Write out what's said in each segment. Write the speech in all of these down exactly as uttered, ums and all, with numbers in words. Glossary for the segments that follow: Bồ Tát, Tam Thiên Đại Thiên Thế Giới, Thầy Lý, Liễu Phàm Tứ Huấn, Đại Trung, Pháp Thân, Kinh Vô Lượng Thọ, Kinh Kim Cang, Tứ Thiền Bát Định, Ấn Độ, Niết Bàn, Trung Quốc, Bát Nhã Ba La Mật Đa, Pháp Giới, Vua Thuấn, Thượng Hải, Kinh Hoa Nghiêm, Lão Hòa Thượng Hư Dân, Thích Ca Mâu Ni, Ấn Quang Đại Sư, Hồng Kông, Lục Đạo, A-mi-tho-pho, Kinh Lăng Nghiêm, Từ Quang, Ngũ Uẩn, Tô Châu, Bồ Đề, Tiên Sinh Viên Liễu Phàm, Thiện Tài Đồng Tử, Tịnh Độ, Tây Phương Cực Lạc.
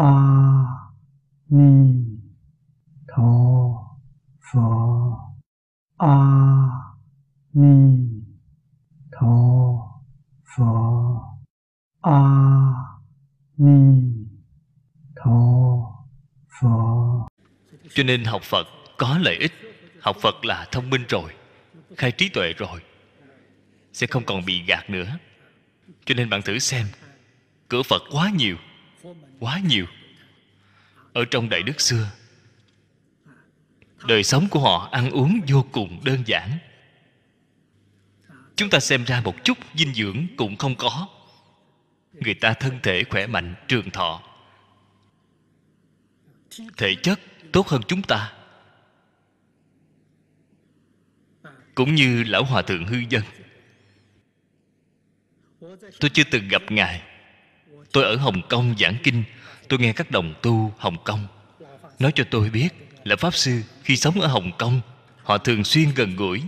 A-mi-tho-pho, A-mi-tho-pho, A-mi-tho-pho. Cho nên học Phật có lợi ích. Học Phật là thông minh rồi, khai trí tuệ rồi, sẽ không còn bị gạt nữa. Cho nên bạn thử xem, cửa Phật quá nhiều, quá nhiều. Ở trong Đại Đức xưa, đời sống của họ ăn uống vô cùng đơn giản. Chúng ta xem ra một chút dinh dưỡng cũng không có. Người ta thân thể khỏe mạnh, trường thọ, thể chất tốt hơn chúng ta. Cũng như Lão Hòa Thượng Hư Dân, tôi chưa từng gặp Ngài. Tôi ở Hồng Kông giảng kinh, tôi nghe các đồng tu Hồng Kông nói cho tôi biết là Pháp Sư khi sống ở Hồng Kông, họ thường xuyên gần gũi,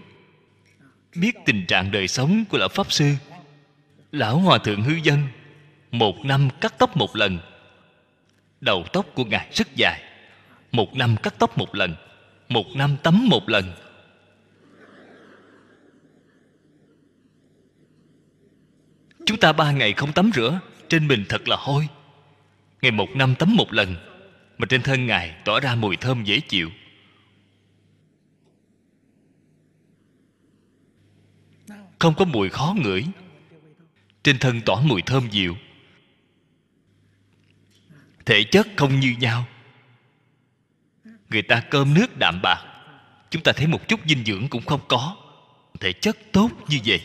biết tình trạng đời sống của Lão Pháp Sư. Lão Hòa Thượng Hư Dân một năm cắt tóc một lần. Đầu tóc của Ngài rất dài. Một năm cắt tóc một lần, một năm tắm một lần. Chúng ta ba ngày không tắm rửa, trên mình thật là hôi. Ngày một năm tắm một lần, mà trên thân Ngài tỏa ra mùi thơm dễ chịu. Không có mùi khó ngửi, trên thân tỏa mùi thơm dịu. Thể chất không như nhau. Người ta cơm nước đạm bạc, chúng ta thấy một chút dinh dưỡng cũng không có. Thể chất tốt như vậy.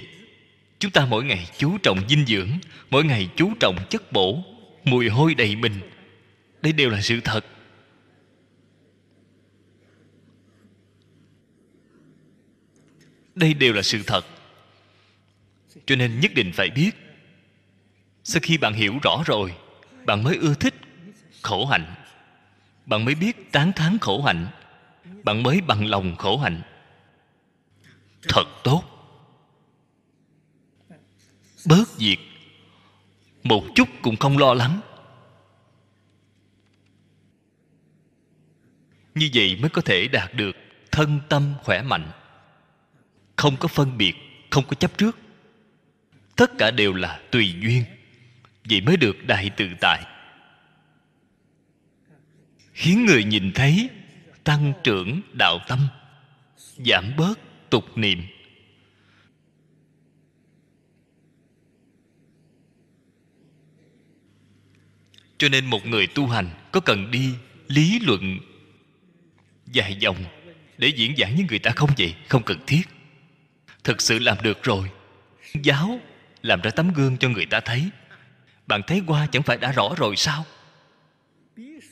Chúng ta mỗi ngày chú trọng dinh dưỡng, mỗi ngày chú trọng chất bổ, mùi hôi đầy mình. Đây đều là sự thật. Đây đều là sự thật. Cho nên nhất định phải biết. Sau khi bạn hiểu rõ rồi, bạn mới ưa thích khổ hạnh. Bạn mới biết tán thán khổ hạnh. Bạn mới bằng lòng khổ hạnh. Thật tốt. Bớt việc, một chút cũng không lo lắng. Như vậy mới có thể đạt được thân tâm khỏe mạnh. Không có phân biệt, không có chấp trước. Tất cả đều là tùy duyên. Vậy mới được đại tự tại, khiến người nhìn thấy tăng trưởng đạo tâm, giảm bớt tục niệm. Cho nên một người tu hành có cần đi lý luận dài dòng để diễn giảng với người ta không vậy? Không cần thiết. Thực sự làm được rồi, giáo làm ra tấm gương cho người ta thấy. Bạn thấy qua chẳng phải đã rõ rồi sao?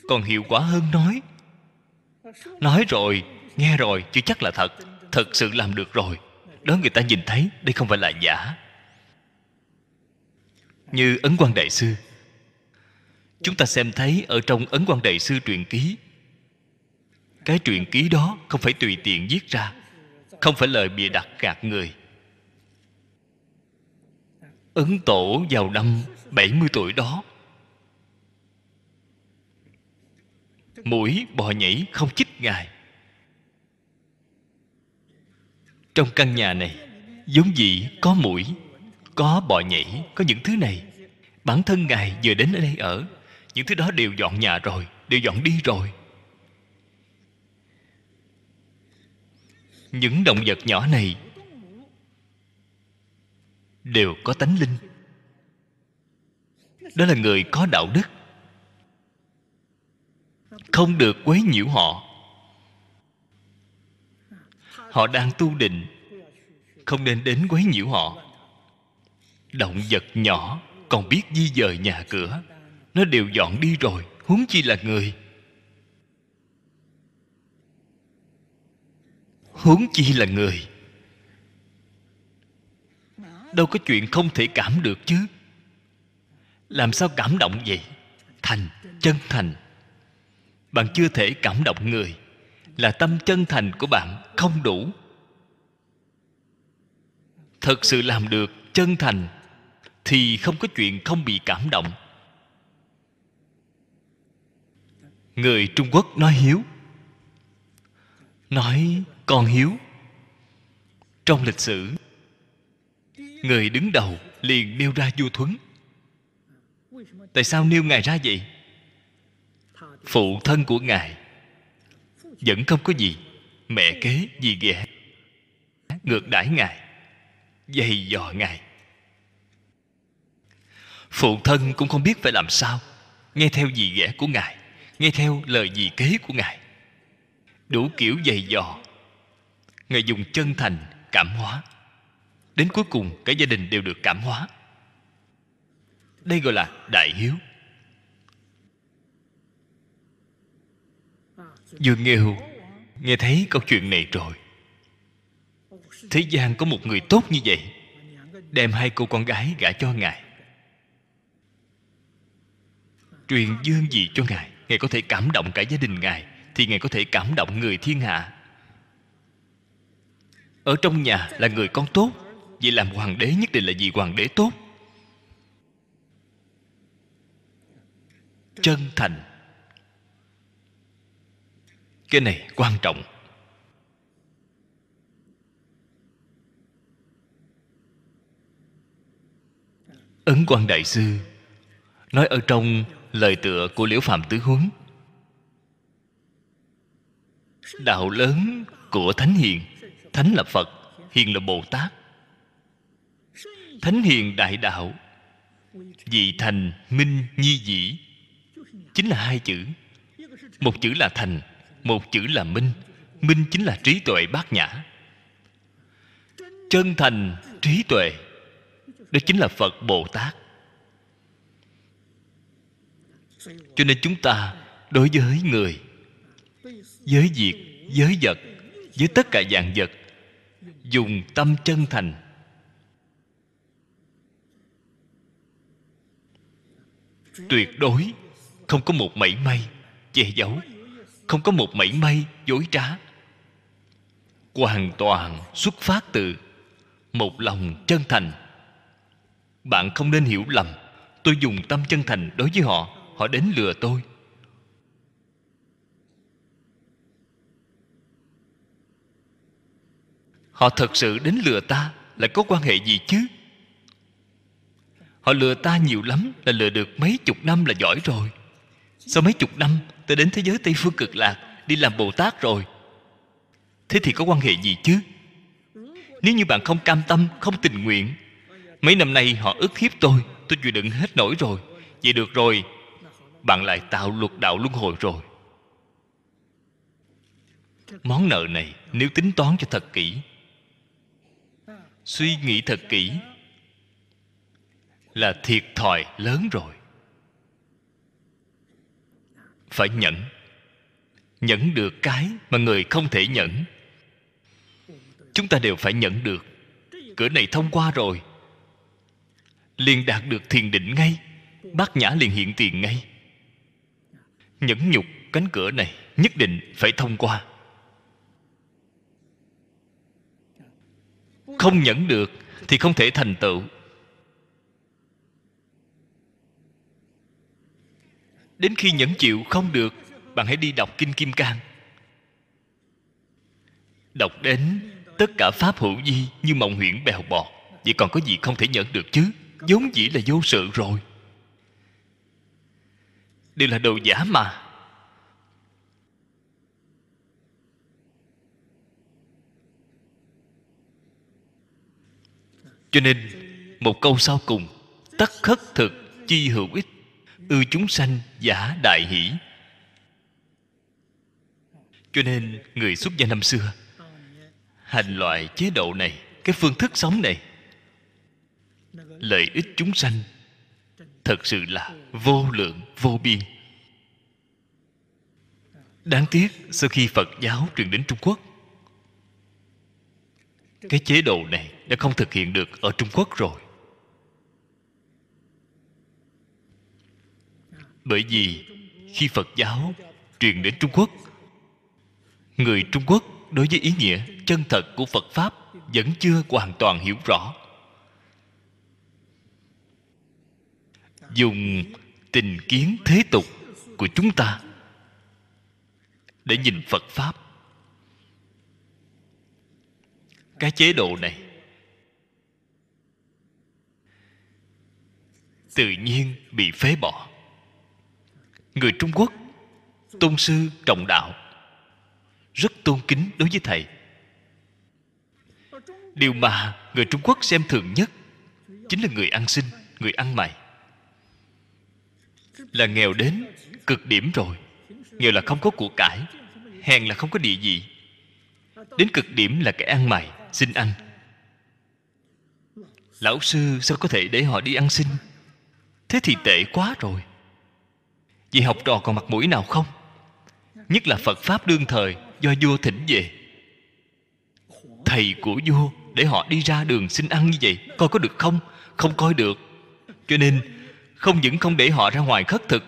Còn hiệu quả hơn nói. Nói rồi, nghe rồi chưa chắc là thật. Thật sự làm được rồi, đó người ta nhìn thấy, đây không phải là giả. Như Ấn Quang Đại Sư, chúng ta xem thấy ở trong Ấn Quang Đại Sư truyện ký. Cái truyện ký đó không phải tùy tiện viết ra, không phải lời bịa đặt gạt người. Ấn Tổ vào năm bảy mươi tuổi đó, mũi bò nhảy không chích Ngài. Trong căn nhà này vốn dĩ có mũi, có bò nhảy, có những thứ này. Bản thân Ngài vừa đến ở đây ở, những thứ đó đều dọn nhà rồi, đều dọn đi rồi. Những động vật nhỏ này đều có tánh linh. Đó là người có đạo đức, không được quấy nhiễu họ. Họ đang tu định, không nên đến quấy nhiễu họ. Động vật nhỏ còn biết di dời nhà cửa, nó đều dọn đi rồi, huống chi là người, huống chi là người. Đâu có chuyện không thể cảm được chứ. Làm sao cảm động vậy? Thành, chân thành. Bạn chưa thể cảm động người là tâm chân thành của bạn không đủ. Thật sự làm được chân thành thì không có chuyện không bị cảm động. Người Trung Quốc nói hiếu, nói con hiếu. Trong lịch sử, người đứng đầu liền nêu ra vua Thuấn. Tại sao nêu ngài ra vậy? Phụ thân của ngài vẫn không có gì, mẹ kế gì ghẻ ngược đãi ngài, dày dò ngài. Phụ thân cũng không biết phải làm sao, nghe theo dì ghẻ của ngài, nghe theo lời dì kế của ngài, đủ kiểu dày dò. Ngài dùng chân thành cảm hóa, đến cuối cùng cả gia đình đều được cảm hóa. Đây gọi là đại hiếu. Vừa nghe hưu nghe thấy câu chuyện này rồi, thế gian có một người tốt như vậy, đem hai cô con gái gả cho ngài, truyền dương gì cho ngài. Ngài có thể cảm động cả gia đình ngài, thì ngài có thể cảm động người thiên hạ. Ở trong nhà là người con tốt, vậy làm hoàng đế nhất định là vì hoàng đế tốt, chân thành. Cái này quan trọng. Ấn Quang Đại Sư nói ở trong lời tựa của Liễu Phàm Tứ Huấn: đạo lớn của Thánh Hiền, Thánh là Phật, Hiền là Bồ Tát. Thánh Hiền đại đạo, vì thành minh nhi dĩ, chính là hai chữ. Một chữ là thành, một chữ là minh. Minh chính là trí tuệ bát nhã. Chân thành trí tuệ, đó chính là Phật Bồ Tát. Cho nên chúng ta đối với người, với việc, với vật, với tất cả dạng vật, dùng tâm chân thành, tuyệt đối không có một mảy may che giấu, không có một mảy may dối trá, hoàn toàn xuất phát từ một lòng chân thành. Bạn không nên hiểu lầm, tôi dùng tâm chân thành đối với họ, họ đến lừa tôi. Họ thật sự đến lừa ta là có quan hệ gì chứ? Họ lừa ta nhiều lắm là lừa được mấy chục năm là giỏi rồi. Sau mấy chục năm tôi đến thế giới Tây Phương Cực Lạc đi làm Bồ Tát rồi. Thế thì có quan hệ gì chứ? Nếu như bạn không cam tâm, không tình nguyện, mấy năm nay họ ức hiếp tôi, tôi chịu đựng hết nổi rồi, vậy được rồi, bạn lại tạo luật đạo luân hồi rồi. Món nợ này nếu tính toán cho thật kỹ, suy nghĩ thật kỹ, là thiệt thòi lớn rồi. Phải nhẫn, nhẫn được cái mà người không thể nhẫn. Chúng ta đều phải nhẫn được. Cửa này thông qua rồi, liền đạt được thiền định ngay, bát nhã liền hiện tiền ngay. Nhẫn nhục cánh cửa này nhất định phải thông qua. Không nhẫn được thì không thể thành tựu. Đến khi nhẫn chịu không được, bạn hãy đi đọc Kinh Kim Cang. Đọc đến tất cả pháp hữu vi như mộng huyễn bèo bọt, vậy còn có gì không thể nhẫn được chứ? Vốn dĩ là vô sự rồi, đều là đồ giả mà. Cho nên một câu sau cùng: tắc khất thực chi hữu ích, ư chúng sanh giả đại hỷ. Cho nên người xuất gia năm xưa hành loại chế độ này, cái phương thức sống này, lợi ích chúng sanh thật sự là vô lượng vô biên. Đáng tiếc sau khi Phật giáo truyền đến Trung Quốc, cái chế độ này đã không thực hiện được ở Trung Quốc rồi. Bởi vì khi Phật giáo truyền đến Trung Quốc, người Trung Quốc đối với ý nghĩa chân thật của Phật Pháp vẫn chưa hoàn toàn hiểu rõ. Dùng tình kiến thế tục của chúng ta để nhìn Phật Pháp. Cái chế độ này tự nhiên bị phế bỏ. Người Trung Quốc tôn sư trọng đạo, rất tôn kính đối với thầy. Điều mà người Trung Quốc xem thường nhất chính là người ăn xin, người ăn mày. Là nghèo đến cực điểm rồi. Nghèo là không có của cải, hèn là không có địa vị, đến cực điểm là cái ăn mày, xin ăn. Lão sư sao có thể để họ đi ăn xin? Thế thì tệ quá rồi. Vì học trò còn mặt mũi nào không? Nhất là Phật Pháp đương thời do vua thỉnh về, thầy của vua để họ đi ra đường xin ăn như vậy, coi có được không? Không coi được. Cho nên không những không để họ ra ngoài khất thực,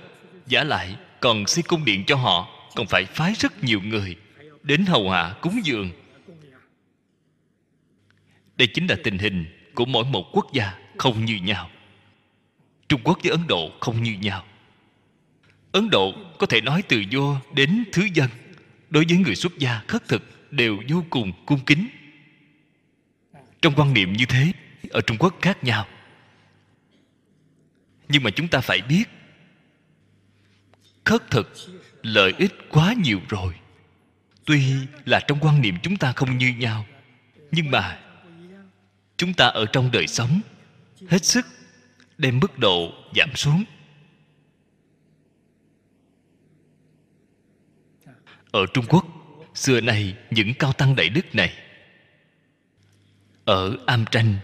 vả lại còn xây cung điện cho họ, còn phải phái rất nhiều người đến hầu hạ cúng dường. Đây chính là tình hình của mỗi một quốc gia không như nhau. Trung Quốc với Ấn Độ không như nhau. Ấn Độ có thể nói từ vua đến thứ dân, đối với người xuất gia khất thực đều vô cùng cung kính. Trong quan niệm như thế, ở Trung Quốc khác nhau. Nhưng mà chúng ta phải biết, khất thực lợi ích quá nhiều rồi. Tuy là trong quan niệm chúng ta không như nhau, nhưng mà chúng ta ở trong đời sống hết sức đem mức độ giảm xuống. Ở Trung Quốc xưa nay, những cao tăng đại đức này ở am tranh,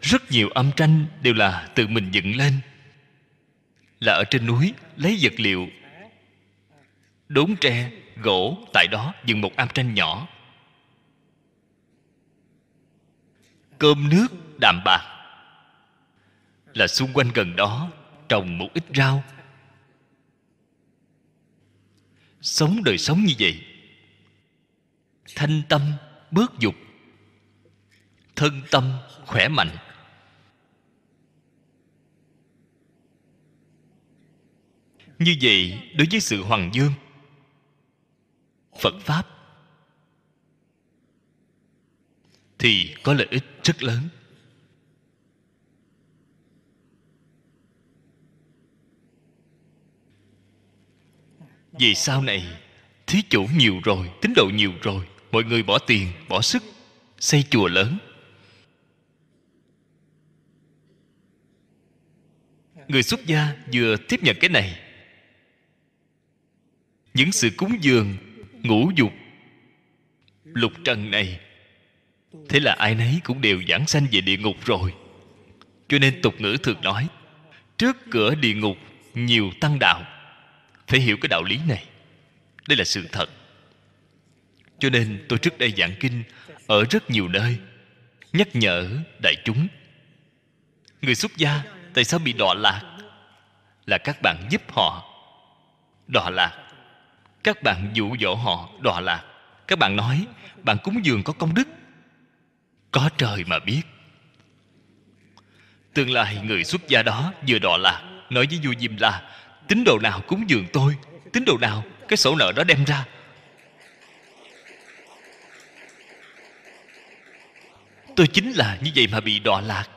rất nhiều am tranh đều là tự mình dựng lên, là ở trên núi lấy vật liệu đốn tre, gỗ, tại đó dựng một am tranh nhỏ. Cơm nước đạm bạc, là xung quanh gần đó trồng một ít rau. Sống đời sống như vậy, thanh tâm, bớt dục, thân tâm khỏe mạnh. Như vậy đối với sự hoằng dương Phật Pháp thì có lợi ích rất lớn. Vì sau này thí chủ nhiều rồi, tín đồ nhiều rồi, mọi người bỏ tiền, bỏ sức xây chùa lớn. Người xuất gia vừa tiếp nhận cái này, những sự cúng dường, ngũ dục, lục trần này, thế là ai nấy cũng đều vãng sanh về địa ngục rồi. Cho nên tục ngữ thường nói, trước cửa địa ngục nhiều tăng đạo. Phải hiểu cái đạo lý này, đây là sự thật. Cho nên tôi trước đây giảng kinh ở rất nhiều nơi, nhắc nhở đại chúng, người xuất gia tại sao bị đọa lạc là các bạn giúp họ đọa lạc, các bạn dụ dỗ họ đọa lạc. Các bạn nói bạn cúng dường có công đức, có trời mà biết. Tương lai người xuất gia đó vừa đọa lạc, nói với vua Diêm La, tín đồ nào cúng dường tôi, tín đồ nào cái sổ nợ đó đem ra. Tôi chính là như vậy mà bị đọa lạc.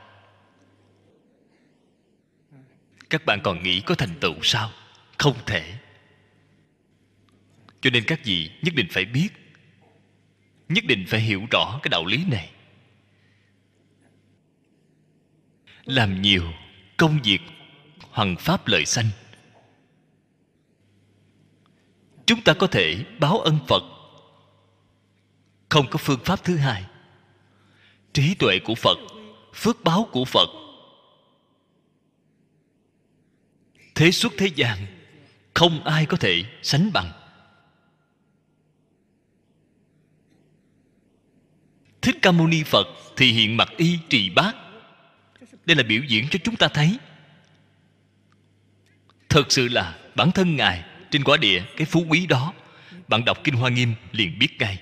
Các bạn còn nghĩ có thành tựu sao? Không thể. Cho nên các vị nhất định phải biết, nhất định phải hiểu rõ cái đạo lý này. Làm nhiều công việc hoằng pháp lợi sanh, chúng ta có thể báo ân Phật. Không có phương pháp thứ hai. Trí tuệ của Phật, phước báo của Phật, thế xuất thế gian không ai có thể sánh bằng. Thích Ca Mâu Ni Phật thì hiện mặt y trì bát, đây là biểu diễn cho chúng ta thấy. Thật sự là bản thân Ngài trên quả địa, cái phú quý đó, bạn đọc Kinh Hoa Nghiêm liền biết ngay.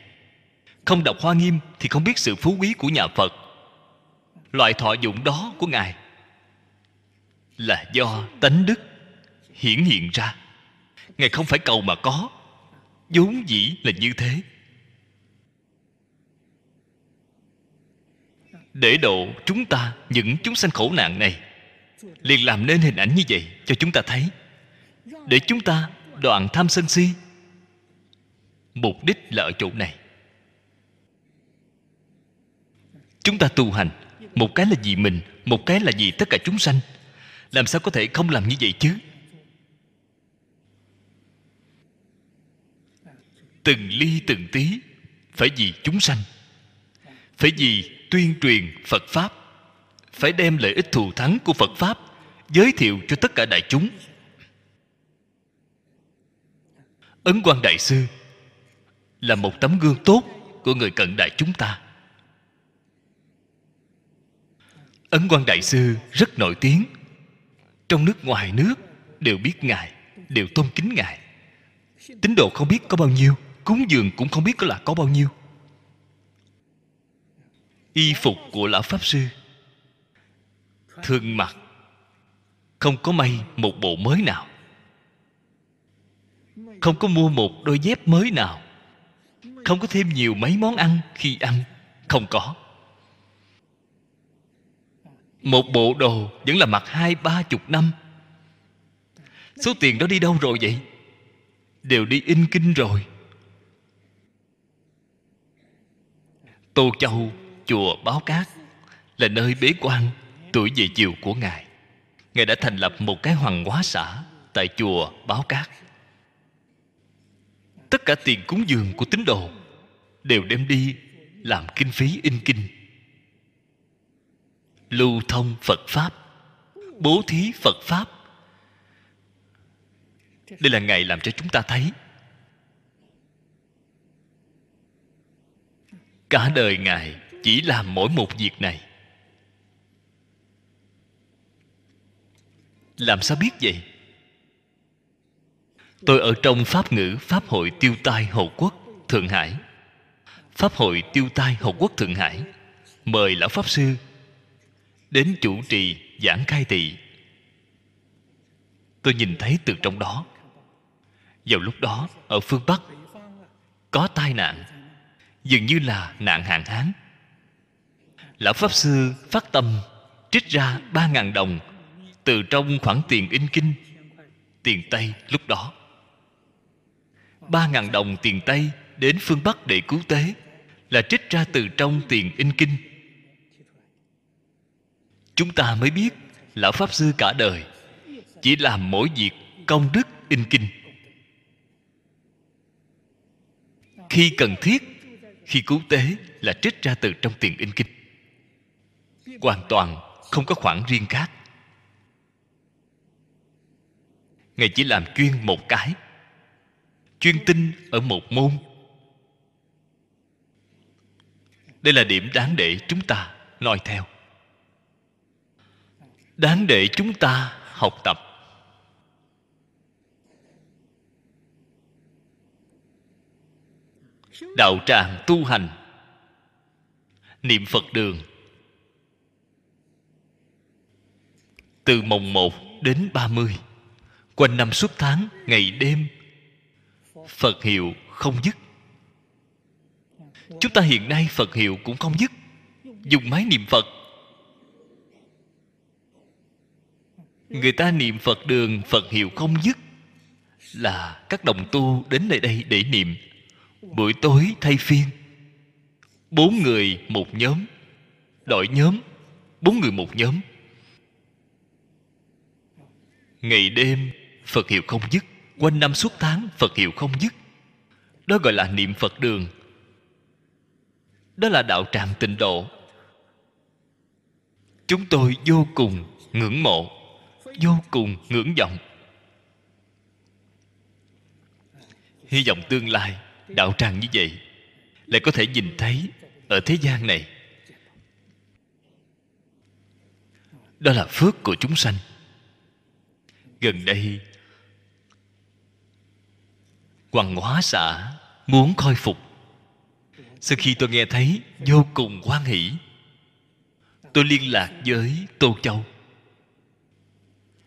Không đọc Hoa Nghiêm thì không biết sự phú quý của nhà Phật. Loại thọ dụng đó của Ngài là do tánh đức hiển hiện ra. Ngài không phải cầu mà có, vốn dĩ là như thế. Để độ chúng ta, những chúng sanh khổ nạn này, liền làm nên hình ảnh như vậy cho chúng ta thấy, để chúng ta đoạn tham sân si. Mục đích là ở chỗ này. Chúng ta tu hành, một cái là vì mình, một cái là vì tất cả chúng sanh. Làm sao có thể không làm như vậy chứ? Từng ly từng tí phải vì chúng sanh, phải vì tuyên truyền Phật Pháp, phải đem lợi ích thù thắng của Phật Pháp giới thiệu cho tất cả đại chúng. Ấn Quang Đại Sư là một tấm gương tốt của người cận đại chúng ta. Ấn Quang Đại Sư rất nổi tiếng, trong nước ngoài nước đều biết Ngài, đều tôn kính Ngài. Tín đồ không biết có bao nhiêu, cúng dường cũng không biết có là có bao nhiêu. Y phục của Lão Pháp Sư thường mặc, không có may một bộ mới nào, không có mua một đôi dép mới nào, không có thêm nhiều mấy món ăn khi ăn, không có. Một bộ đồ vẫn là mặc hai ba chục năm. Số tiền đó đi đâu rồi vậy? Đều đi in kinh rồi. Tô Châu, chùa Báo Cát là nơi bế quan tuổi về chiều của Ngài. Ngài đã thành lập một cái Hoằng Hóa Xã tại chùa Báo Cát. Tất cả tiền cúng dường của tín đồ đều đem đi làm kinh phí in kinh, lưu thông Phật Pháp, bố thí Phật Pháp. Đây là Ngài làm cho chúng ta thấy. Cả đời Ngài chỉ làm mỗi một việc này. Làm sao biết vậy? Tôi ở trong Pháp ngữ Pháp Hội Tiêu Tai Hậu Quốc, Thượng Hải. Pháp Hội Tiêu Tai Hậu Quốc, Thượng Hải mời Lão Pháp Sư đến chủ trì giảng khai thị. Tôi nhìn thấy từ trong đó. Vào lúc đó, ở phương Bắc có tai nạn, dường như là nạn hạn hán. Lão Pháp Sư phát tâm trích ra ba ngàn đồng từ trong khoản tiền in kinh, tiền Tây lúc đó. Ba ngàn đồng tiền Tây đến phương Bắc để cứu tế là trích ra từ trong tiền in kinh. Chúng ta mới biết Lão Pháp Sư cả đời chỉ làm mỗi việc công đức in kinh. Khi cần thiết, khi cứu tế là trích ra từ trong tiền in kinh, hoàn toàn không có khoản riêng khác. Ngài chỉ làm chuyên một cái, chuyên tinh ở một môn. Đây là điểm đáng để chúng ta noi theo, đáng để chúng ta học tập. Đạo tràng tu hành, niệm Phật đường, từ mồng một đến ba mươi, quanh năm suốt tháng, ngày đêm, Phật hiệu không dứt. Chúng ta hiện nay Phật hiệu cũng không dứt, dùng máy niệm Phật. Người ta niệm Phật đường, Phật hiệu không dứt, là các đồng tu đến nơi đây để niệm. Buổi tối thay phiên, bốn người một nhóm, đội nhóm, bốn người một nhóm. Ngày đêm Phật hiệu không dứt, quanh năm suốt tháng Phật hiệu không dứt. Đó gọi là niệm Phật đường. Đó là đạo tràng tịnh độ. Chúng tôi vô cùng ngưỡng mộ, vô cùng ngưỡng vọng. Hy vọng tương lai đạo tràng như vậy lại có thể nhìn thấy ở thế gian này. Đó là phước của chúng sanh. Gần đây Hoằng Hóa Xã muốn khôi phục. Sau khi tôi nghe thấy vô cùng hoan hỷ, tôi liên lạc với Tô Châu.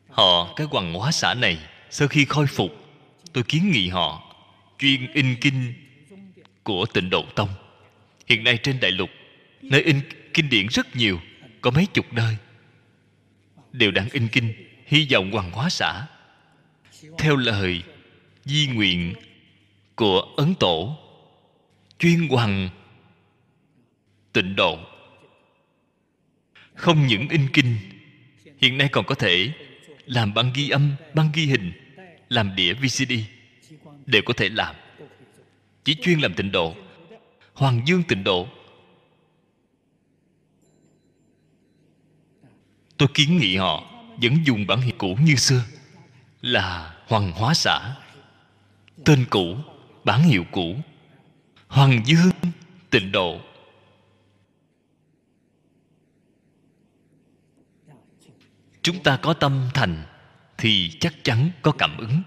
Họ, cái Hoằng Hóa Xã này sau khi khôi phục tôi kiến nghị họ chuyên in kinh của Tịnh Độ Tông. Hiện nay trên đại lục, nơi in kinh điển rất nhiều, có mấy chục nơi đều đang in kinh. Hy vọng Hoằng Hóa Xã theo lời di nguyện của Ấn Tổ chuyên hoằng Tịnh Độ, không những in kinh, hiện nay còn có thể làm băng ghi âm, băng ghi hình, làm đĩa vê xê đê, đều có thể làm. Chỉ chuyên làm Tịnh Độ, Hoàng Dương Tịnh Độ. Tôi kiến nghị họ vẫn dùng bản hiệu cũ như xưa, là Hoằng Hóa Xã, tên cũ, bản hiệu cũ, Hoàng Dương Tịnh Độ. Chúng ta có tâm thành thì chắc chắn có cảm ứng.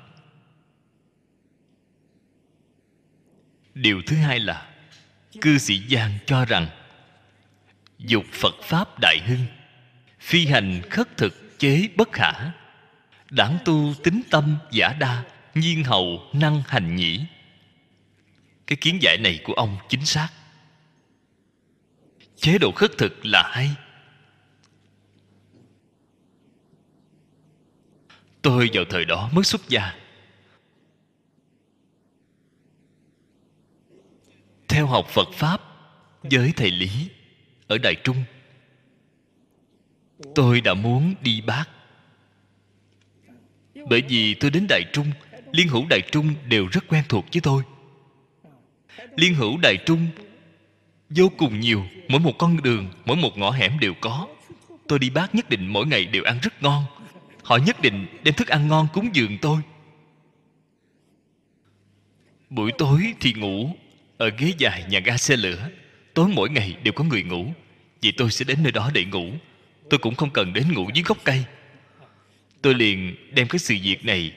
Điều thứ hai là cư sĩ Giang cho rằng dục Phật Pháp đại hưng, phi hành khất thực chế bất khả, đảng tu tính tâm giả đa, nhiên hậu năng hành nhĩ. Cái kiến giải này của ông chính xác. Chế độ khất thực là hay. Tôi vào thời đó mới xuất gia. Theo học Phật Pháp với Thầy Lý ở Đại Trung, tôi đã muốn đi bác. Bởi vì tôi đến Đại Trung, Liên Hữu Đại Trung đều rất quen thuộc với tôi. Liên Hữu Đại Trung vô cùng nhiều, mỗi một con đường, mỗi một ngõ hẻm đều có. Tôi đi bác nhất định mỗi ngày đều ăn rất ngon. Họ nhất định đem thức ăn ngon cúng dường tôi. Buổi tối thì ngủ ở ghế dài nhà ga xe lửa. Tối mỗi ngày đều có người ngủ, vì tôi sẽ đến nơi đó để ngủ. Tôi cũng không cần đến ngủ dưới gốc cây. Tôi liền đem cái sự việc này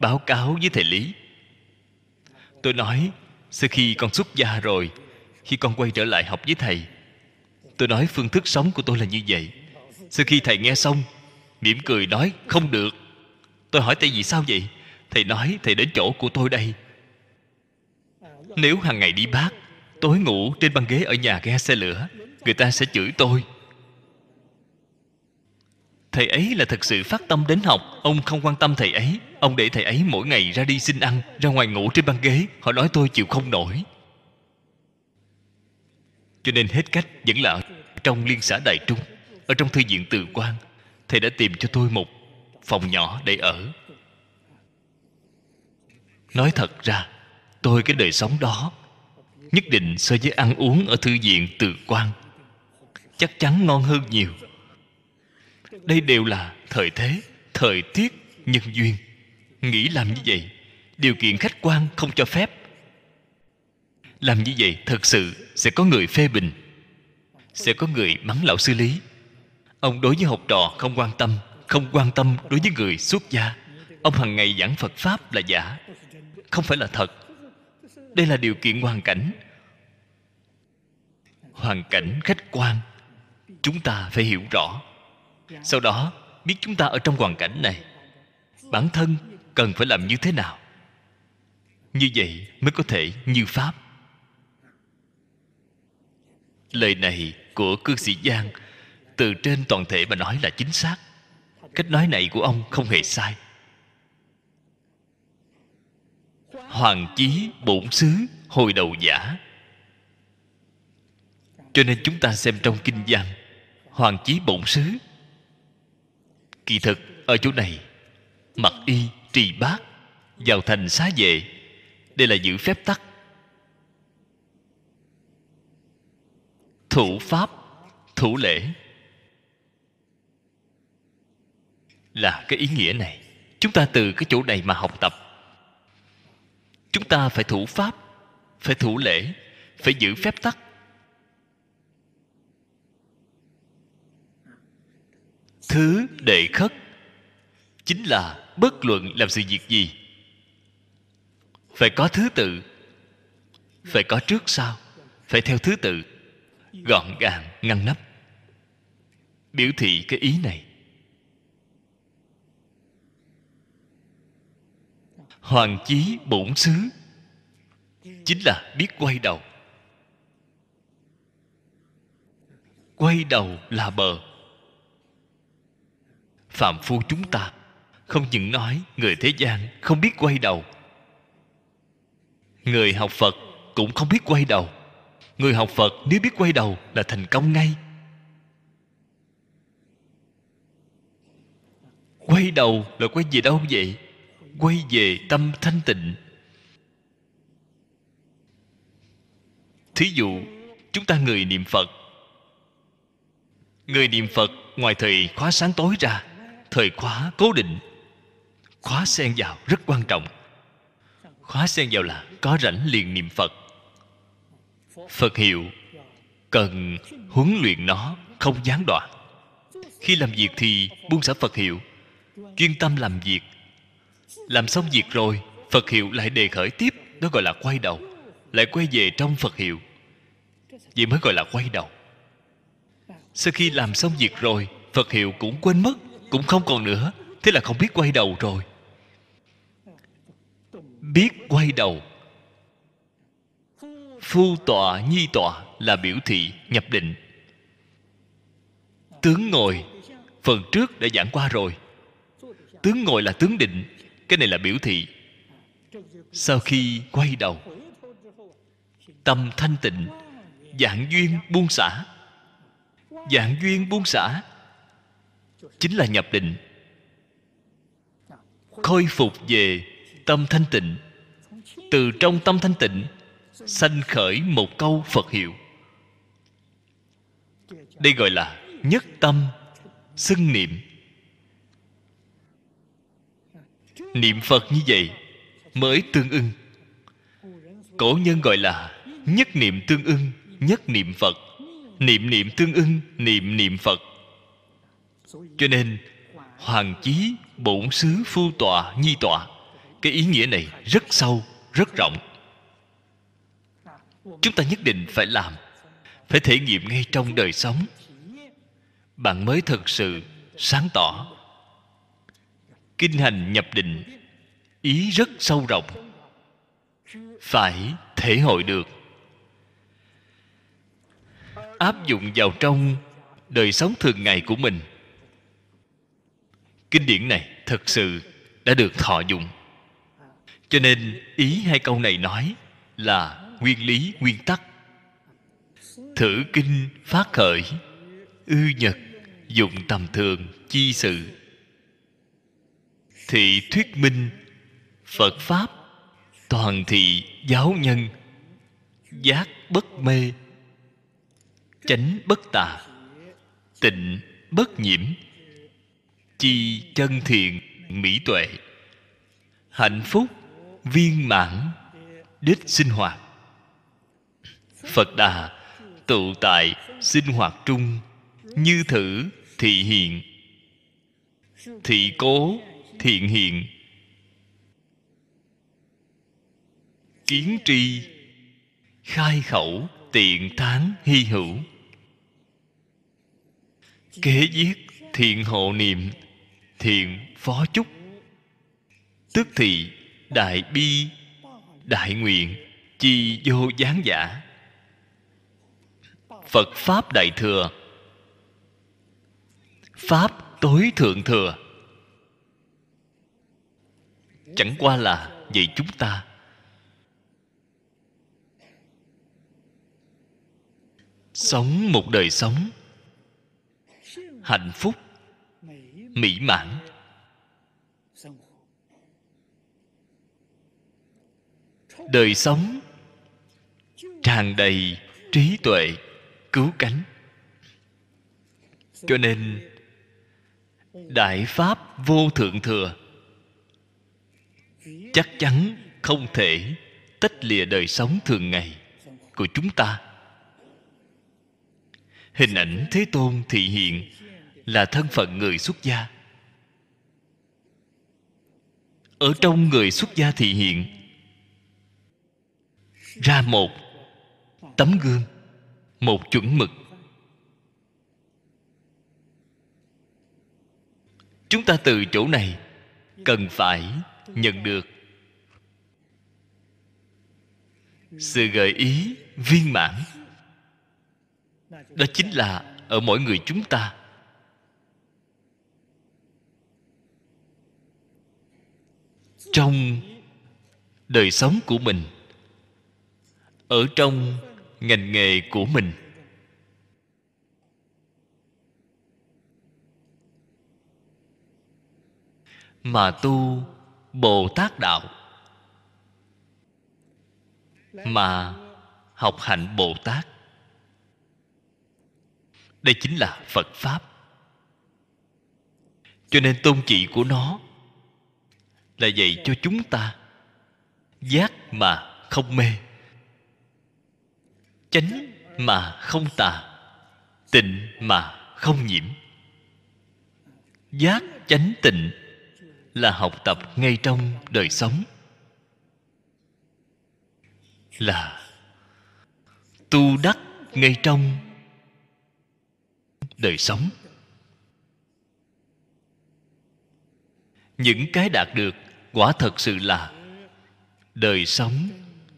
báo cáo với Thầy Lý. Tôi nói, sau khi con xuất gia rồi, khi con quay trở lại học với thầy, tôi nói phương thức sống của tôi là như vậy. Sau khi thầy nghe xong, mỉm cười nói không được. Tôi hỏi thầy vì sao vậy? Thầy nói thầy đến chỗ của tôi đây. Nếu hàng ngày đi bác, tối ngủ trên băng ghế ở nhà ga xe lửa, người ta sẽ chửi tôi. Thầy ấy là thật sự phát tâm đến học. Ông không quan tâm thầy ấy. Ông để thầy ấy mỗi ngày ra đi xin ăn, ra ngoài ngủ trên băng ghế. Họ nói tôi chịu không nổi. Cho nên hết cách vẫn là ở trong Liên Xã Đài Trung. Ở trong thư viện Từ Quang, thầy đã tìm cho tôi một phòng nhỏ để ở. Nói thật ra, tôi cái đời sống đó nhất định so với ăn uống ở thư viện Từ Quang chắc chắn ngon hơn nhiều. Đây đều là thời thế, thời tiết, nhân duyên. Nghĩ làm như vậy, điều kiện khách quan không cho phép. Làm như vậy thật sự sẽ có người phê bình, sẽ có người mắng lão sư Lý. Ông đối với học trò không quan tâm, không quan tâm đối với người xuất gia. Ông hằng ngày giảng Phật Pháp là giả, không phải là thật. Đây là điều kiện hoàn cảnh. Hoàn cảnh khách quan, chúng ta phải hiểu rõ. Sau đó, biết chúng ta ở trong hoàn cảnh này, bản thân cần phải làm như thế nào. Như vậy mới có thể như Pháp. Lời này của cư sĩ Giang từ trên toàn thể mà nói là chính xác. Cách nói này của ông không hề sai. Hoàng chí bổn xứ, hồi đầu giả. Cho nên chúng ta xem trong kinh văn, hoàng chí bổn xứ, kỳ thực ở chỗ này mặc y trì bát, vào thành xá vệ, đây là giữ phép tắc, thủ pháp, thủ lễ, là cái ý nghĩa này. Chúng ta từ cái chỗ này mà học tập. Chúng ta phải thủ pháp, phải thủ lễ, phải giữ phép tắc. Thứ đệ khất chính là bất luận làm sự việc gì phải có thứ tự, phải có trước sau, phải theo thứ tự, gọn gàng ngăn nắp, biểu thị cái ý này. Hoàng chí bổn xứ chính là biết quay đầu. Quay đầu là bờ. Phạm phu chúng ta không những nói người thế gian không biết quay đầu, người học Phật cũng không biết quay đầu. Người học Phật nếu biết quay đầu là thành công ngay. Quay đầu là quay về đâu vậy? Quay về tâm thanh tịnh. Thí dụ, chúng ta người niệm Phật. Người niệm Phật ngoài thời khóa sáng tối ra, thời khóa cố định, khóa xen vào rất quan trọng. Khóa xen vào là có rảnh liền niệm Phật. Phật hiệu cần huấn luyện nó không gián đoạn. Khi làm việc thì buông xả Phật hiệu, chuyên tâm làm việc. Làm xong việc rồi, Phật hiệu lại đề khởi tiếp, đó gọi là quay đầu. Lại quay về trong Phật hiệu, vậy mới gọi là quay đầu. Sau khi làm xong việc rồi, Phật hiệu cũng quên mất, cũng không còn nữa. Thế là không biết quay đầu rồi. Biết quay đầu, phu tọa nhi tọa là biểu thị nhập định. Tướng ngồi, phần trước đã giảng qua rồi. Tướng ngồi là tướng định, cái này là biểu thị. Sau khi quay đầu, tâm thanh tịnh, dạng duyên buông xả. Dạng duyên buông xả chính là nhập định. Khôi phục về tâm thanh tịnh. Từ trong tâm thanh tịnh sanh khởi một câu Phật hiệu. Đây gọi là nhất tâm xưng niệm. Niệm Phật như vậy mới tương ưng. Cổ nhân gọi là nhất niệm tương ưng, nhất niệm Phật. Niệm niệm tương ưng, niệm niệm Phật. Cho nên hoàng chí bổn xứ phu tọa nhi tọa, cái ý nghĩa này rất sâu, rất rộng. Chúng ta nhất định phải làm, phải thể nghiệm ngay trong đời sống. Bạn mới thật sự sáng tỏ. Kinh hành nhập định, ý rất sâu rộng, phải thể hội được, áp dụng vào trong đời sống thường ngày của mình. Kinh điển này thật sự đã được thọ dụng. Cho nên ý hai câu này nói là nguyên lý, nguyên tắc. Thử kinh phát khởi, ư nhật dụng tầm thường chi sự, thị thuyết minh Phật pháp, toàn thị giáo nhân, giác bất mê, chánh bất tà, tịnh bất nhiễm, chi chân thiện mỹ tuệ, hạnh phúc viên mãn đích sinh hoạt. Phật Đà tụ tại sinh hoạt trung, như thử thị hiện, thị cố thiện hiện, kiến tri khai khẩu tiện thán hy hữu, kế viết thiện hộ niệm, thiện phó chúc, tức thị đại bi đại nguyện, chi vô gián giả. Phật pháp đại thừa, pháp tối thượng thừa. Chẳng qua là vậy, chúng ta sống một đời sống hạnh phúc mỹ mãn. Đời sống tràn đầy trí tuệ, cứu cánh. Cho nên đại pháp vô thượng thừa chắc chắn không thể tách lìa đời sống thường ngày của chúng ta. Hình ảnh Thế Tôn thị hiện là thân phận người xuất gia. Ở trong người xuất gia thị hiện ra một tấm gương, một chuẩn mực. Chúng ta từ chỗ này cần phải nhận được sự gợi ý viên mãn. Đó chính là ở mỗi người chúng ta. Trong đời sống của mình, ở trong ngành nghề của mình, mà tu Bồ Tát Đạo, mà học hạnh Bồ Tát. Đây chính là Phật Pháp. Cho nên tôn chỉ của nó là dạy cho chúng ta giác mà không mê, chánh mà không tà, tịnh mà không nhiễm. Giác chánh tịnh là học tập ngay trong đời sống, là tu đắc ngay trong đời sống. Những cái đạt được quả thật sự là đời sống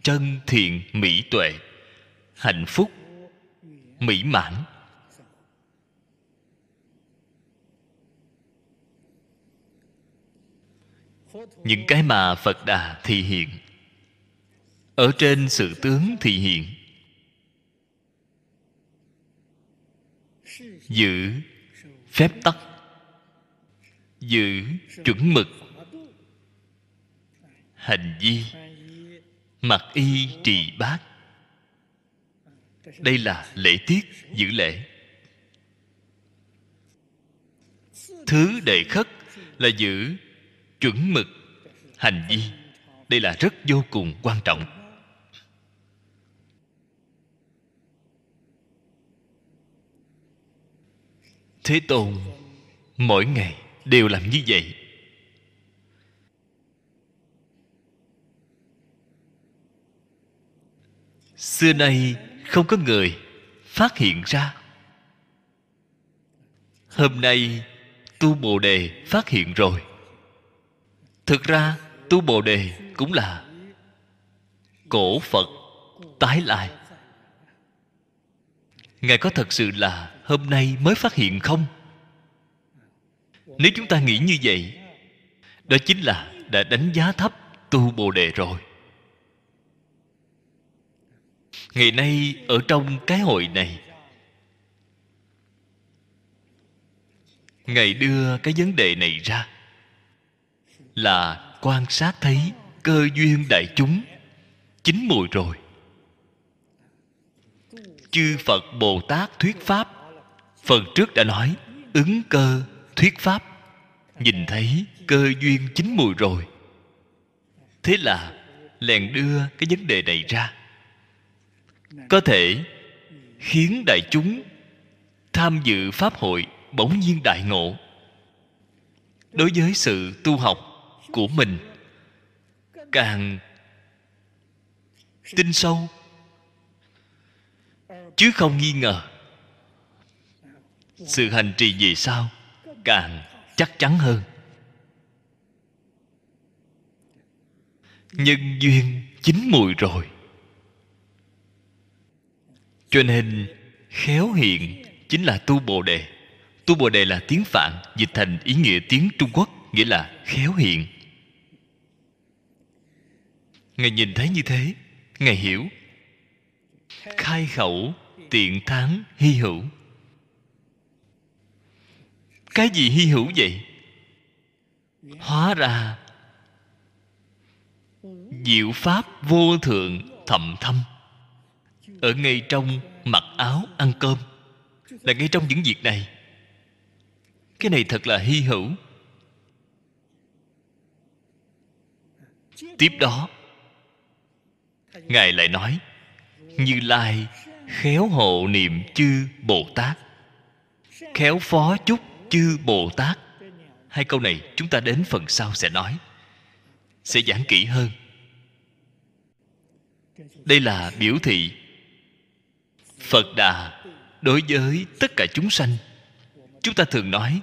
chân thiện mỹ tuệ, hạnh phúc mỹ mãn. Những cái mà Phật Đà thị hiện, ở trên sự tướng thị hiện, giữ phép tắc, giữ chuẩn mực, hành vi, mặc y trì bát. Đây là lễ tiết, giữ lễ. Thứ đệ khất là giữ chuẩn mực, hành vi. Đây là rất vô cùng quan trọng. Thế Tôn mỗi ngày đều làm như vậy. Xưa nay không có người phát hiện ra. Hôm nay tu Bồ Đề phát hiện rồi. Thực ra tu Bồ Đề cũng là cổ Phật tái lại. Ngài có thật sự là hôm nay mới phát hiện không? Nếu chúng ta nghĩ như vậy, đó chính là đã đánh giá thấp tu Bồ Đề rồi. Ngày nay ở trong cái hội này, Ngài đưa cái vấn đề này ra là quan sát thấy cơ duyên đại chúng chín mùi rồi. Chư Phật Bồ Tát thuyết pháp, phần trước đã nói ứng cơ thuyết pháp, nhìn thấy cơ duyên chín mùi rồi. Thế là liền đưa cái vấn đề này ra, có thể khiến đại chúng tham dự pháp hội bỗng nhiên đại ngộ đối với sự tu học của mình, càng tin sâu chứ không nghi ngờ. Sự hành trì về sau càng chắc chắn hơn. Nhân duyên chín mùi rồi, cho nên khéo hiện chính là tu Bồ Đề. Tu Bồ Đề là tiếng Phạn, dịch thành ý nghĩa tiếng Trung Quốc, nghĩa là khéo hiện. Ngài nhìn thấy như thế, Ngài hiểu. Khai khẩu tiện thắng hy hữu. Cái gì hy hữu vậy? Hóa ra diệu pháp vô thượng thậm thâm ở ngay trong mặc áo ăn cơm, là ngay trong những việc này. Cái này thật là hy hữu. Tiếp đó Ngài lại nói Như Lai khéo hộ niệm chư Bồ Tát, khéo phó chúc chư Bồ Tát. Hai câu này chúng ta đến phần sau sẽ nói, sẽ giảng kỹ hơn. Đây là biểu thị Phật Đà đối với tất cả chúng sanh. Chúng ta thường nói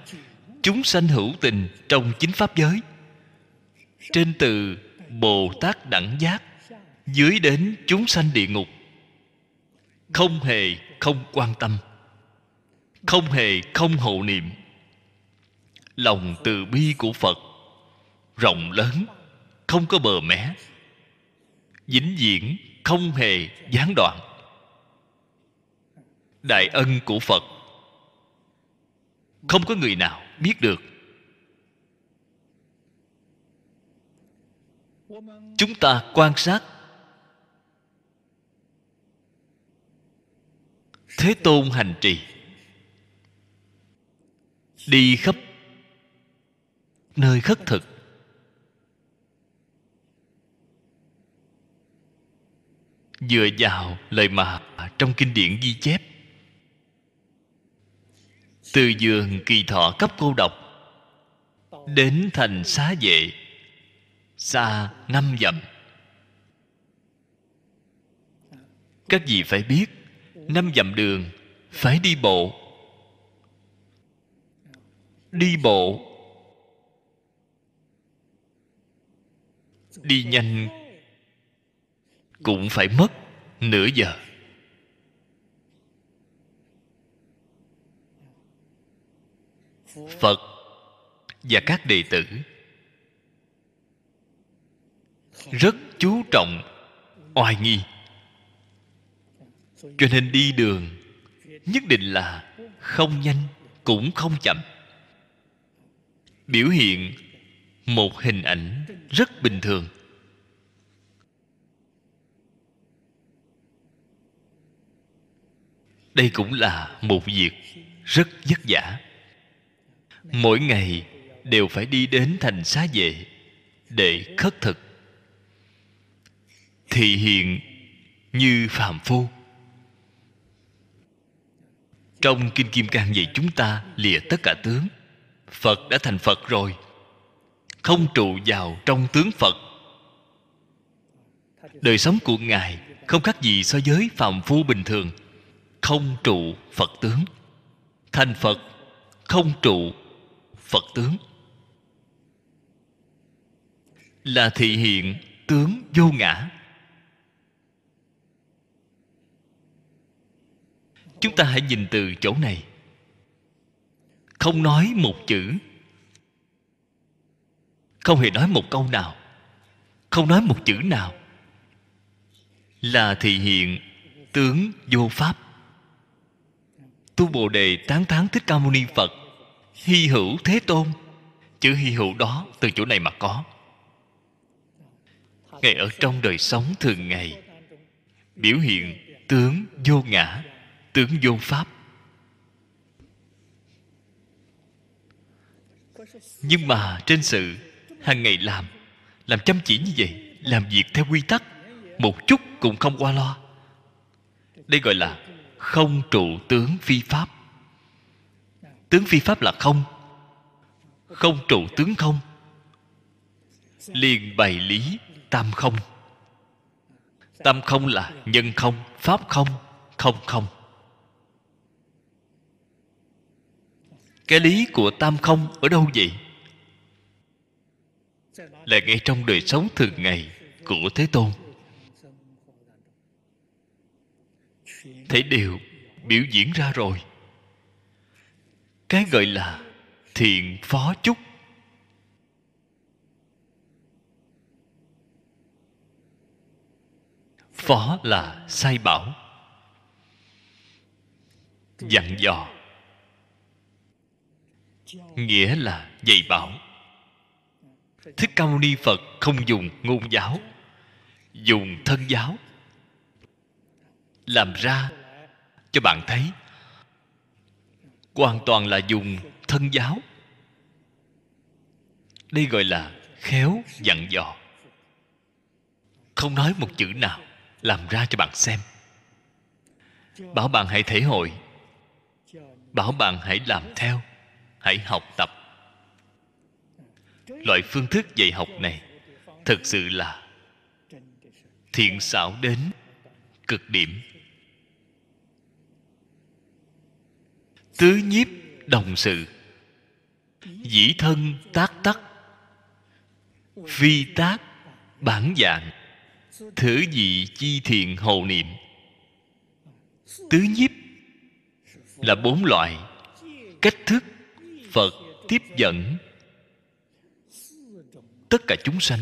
chúng sanh hữu tình trong chính Pháp giới. Trên từ Bồ Tát đẳng giác, dưới đến chúng sanh địa ngục, không hề không quan tâm, không hề không hộ niệm. Lòng từ bi của Phật rộng lớn, không có bờ mé, vĩnh viễn không hề gián đoạn. Đại ân của Phật không có người nào biết được. Chúng ta quan sát Thế Tôn hành trì, đi khắp nơi khất thực, dựa vào lời mà trong kinh điển ghi chép, từ giường Kỳ Thọ cấp cô độc đến thành Xá Vệ, xa năm dặm. Các vị phải biết, năm dặm đường phải đi bộ. Đi bộ, đi nhanh cũng phải mất nửa giờ. Phật và các đệ tử rất chú trọng oai nghi, cho nên đi đường nhất định là không nhanh cũng không chậm. Biểu hiện một hình ảnh rất bình thường. Đây cũng là một việc rất vất vả. Mỗi ngày đều phải đi đến thành Xá Vệ để khất thực, thị hiện như phàm phu. Trong Kinh Kim Cang dạy chúng ta lìa tất cả tướng. Phật đã thành Phật rồi, không trụ vào trong tướng Phật. Đời sống của Ngài không khác gì so với phàm phu bình thường, không trụ Phật tướng. Thành Phật không trụ Phật tướng, là thị hiện tướng vô ngã. Chúng ta hãy nhìn từ chỗ này, không nói một chữ, không hề nói một câu nào, không nói một chữ nào, là thị hiện tướng vô pháp. Tu Bồ Đề tán thán Thích Ca Mâu Ni Phật, hy hữu Thế Tôn. Chữ hy hữu đó từ chỗ này mà có. Ngay ở trong đời sống thường ngày, biểu hiện tướng vô ngã, tướng vô pháp. Nhưng mà trên sự hàng ngày làm, làm chăm chỉ như vậy, làm việc theo quy tắc, một chút cũng không qua lo. Đây gọi là không trụ tướng phi pháp. Tướng phi pháp là không, không trụ tướng không, liền bày lý tam không. Tam không là nhân không, pháp không, không không. Cái lý của tam không ở đâu vậy? Là ngay trong đời sống thường ngày của Thế Tôn, thấy đều biểu diễn ra rồi. Cái gọi là thiện phó chúc, phó là sai bảo, dặn dò, nghĩa là dạy bảo. Thích Ca Mâu Ni Phật không dùng ngôn giáo, dùng thân giáo, làm ra cho bạn thấy hoàn toàn là dùng thân giáo. Đây gọi là khéo dặn dò, không nói một chữ nào, làm ra cho bạn xem, bảo bạn hãy thể hội, bảo bạn hãy làm theo, hãy học tập. Loại phương thức dạy học này thực sự là thiện xảo đến cực điểm. Tứ nhiếp đồng sự, dĩ thân tác tắc, phi tác bản dạng, Thử dị chi thiện hồ niệm. Tứ nhiếp là bốn loại: cách thức, Phật, tiếp dẫn tất cả chúng sanh.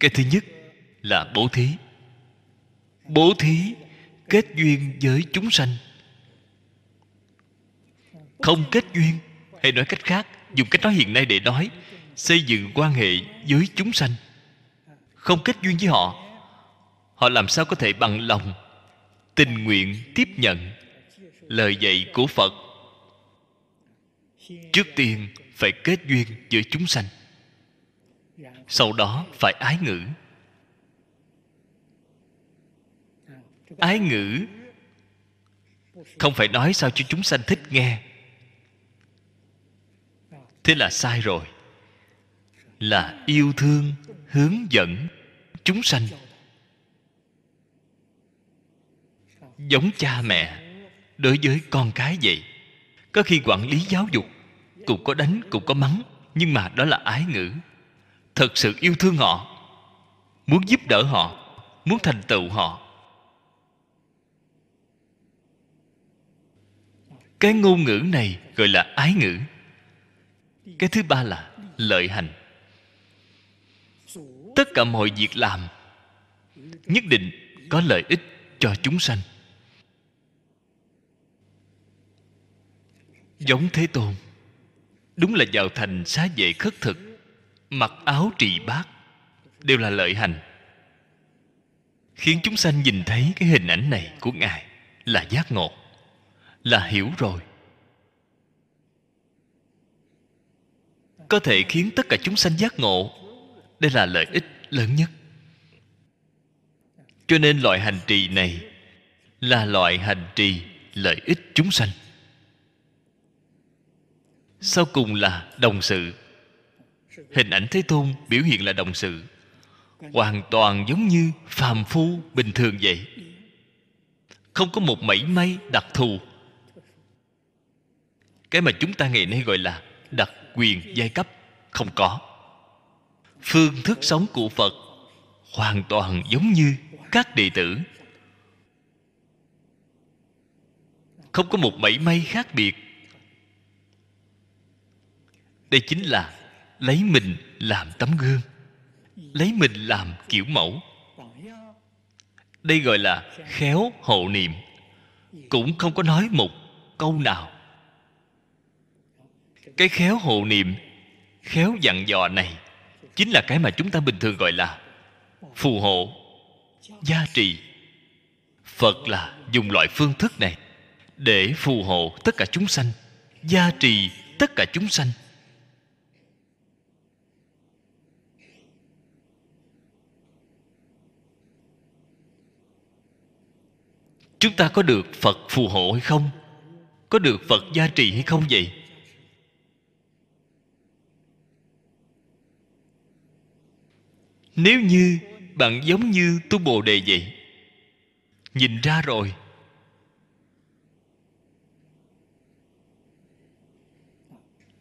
Cái thứ nhất là bố thí. Bố thí kết duyên với chúng sanh. Không kết duyên, hay nói cách khác, dùng cách nói hiện nay để nói, xây dựng quan hệ với chúng sanh, không kết duyên với họ, họ làm sao có thể bằng lòng tình nguyện tiếp nhận lời dạy của Phật? Trước tiên phải kết duyên với chúng sanh, sau đó phải ái ngữ. Ái ngữ không phải nói sao cho chúng sanh thích nghe, thế là sai rồi. Là yêu thương, hướng dẫn chúng sanh, giống cha mẹ đối với con cái vậy. Có khi quản lý giáo dục cũng có đánh, cũng có mắng, nhưng mà đó là ái ngữ. Thật sự yêu thương họ, muốn giúp đỡ họ, muốn thành tựu họ. Cái ngôn ngữ này gọi là ái ngữ. Cái thứ ba là lợi hành. Tất cả mọi việc làm nhất định có lợi ích cho chúng sanh. Giống Thế Tôn, đúng là vào thành xá vệ khất thực, mặc áo trị bát, đều là lợi hành, khiến chúng sanh nhìn thấy cái hình ảnh này của Ngài là giác ngộ, là hiểu rồi, có thể khiến tất cả chúng sanh giác ngộ. Đây là lợi ích lớn nhất. Cho nên loại hành trì này là loại hành trì lợi ích chúng sanh. Sau cùng là đồng sự. Hình ảnh Thế Tôn biểu hiện là đồng sự, hoàn toàn giống như phàm phu bình thường vậy, không có một mảy may đặc thù. Cái mà chúng ta ngày nay gọi là đặc quyền giai cấp không có. Phương thức sống của Phật hoàn toàn giống như các đệ tử, không có một mảy may khác biệt. Đây chính là lấy mình làm tấm gương, lấy mình làm kiểu mẫu. Đây gọi là khéo hộ niệm. Cũng không có nói một câu nào. Cái khéo hộ niệm, khéo dặn dò này chính là cái mà chúng ta bình thường gọi là phù hộ, gia trì. Phật là dùng loại phương thức này để phù hộ tất cả chúng sanh, gia trì tất cả chúng sanh. Chúng ta có được Phật phù hộ hay không? Có được Phật gia trì hay không vậy? Nếu như bạn giống như tu Bồ Đề vậy, nhìn ra rồi,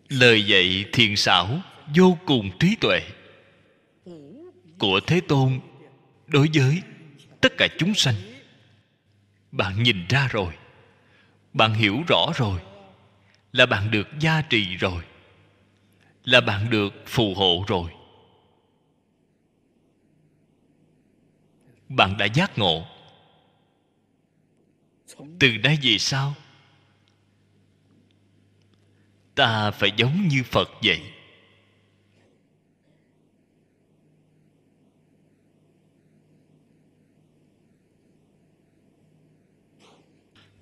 lời dạy thiện xảo, vô cùng trí tuệ của Thế Tôn đối với tất cả chúng sanh, bạn nhìn ra rồi, bạn hiểu rõ rồi, là bạn được gia trì rồi, là bạn được phù hộ rồi. Bạn đã giác ngộ. Từ nay về sau, ta phải giống như Phật vậy.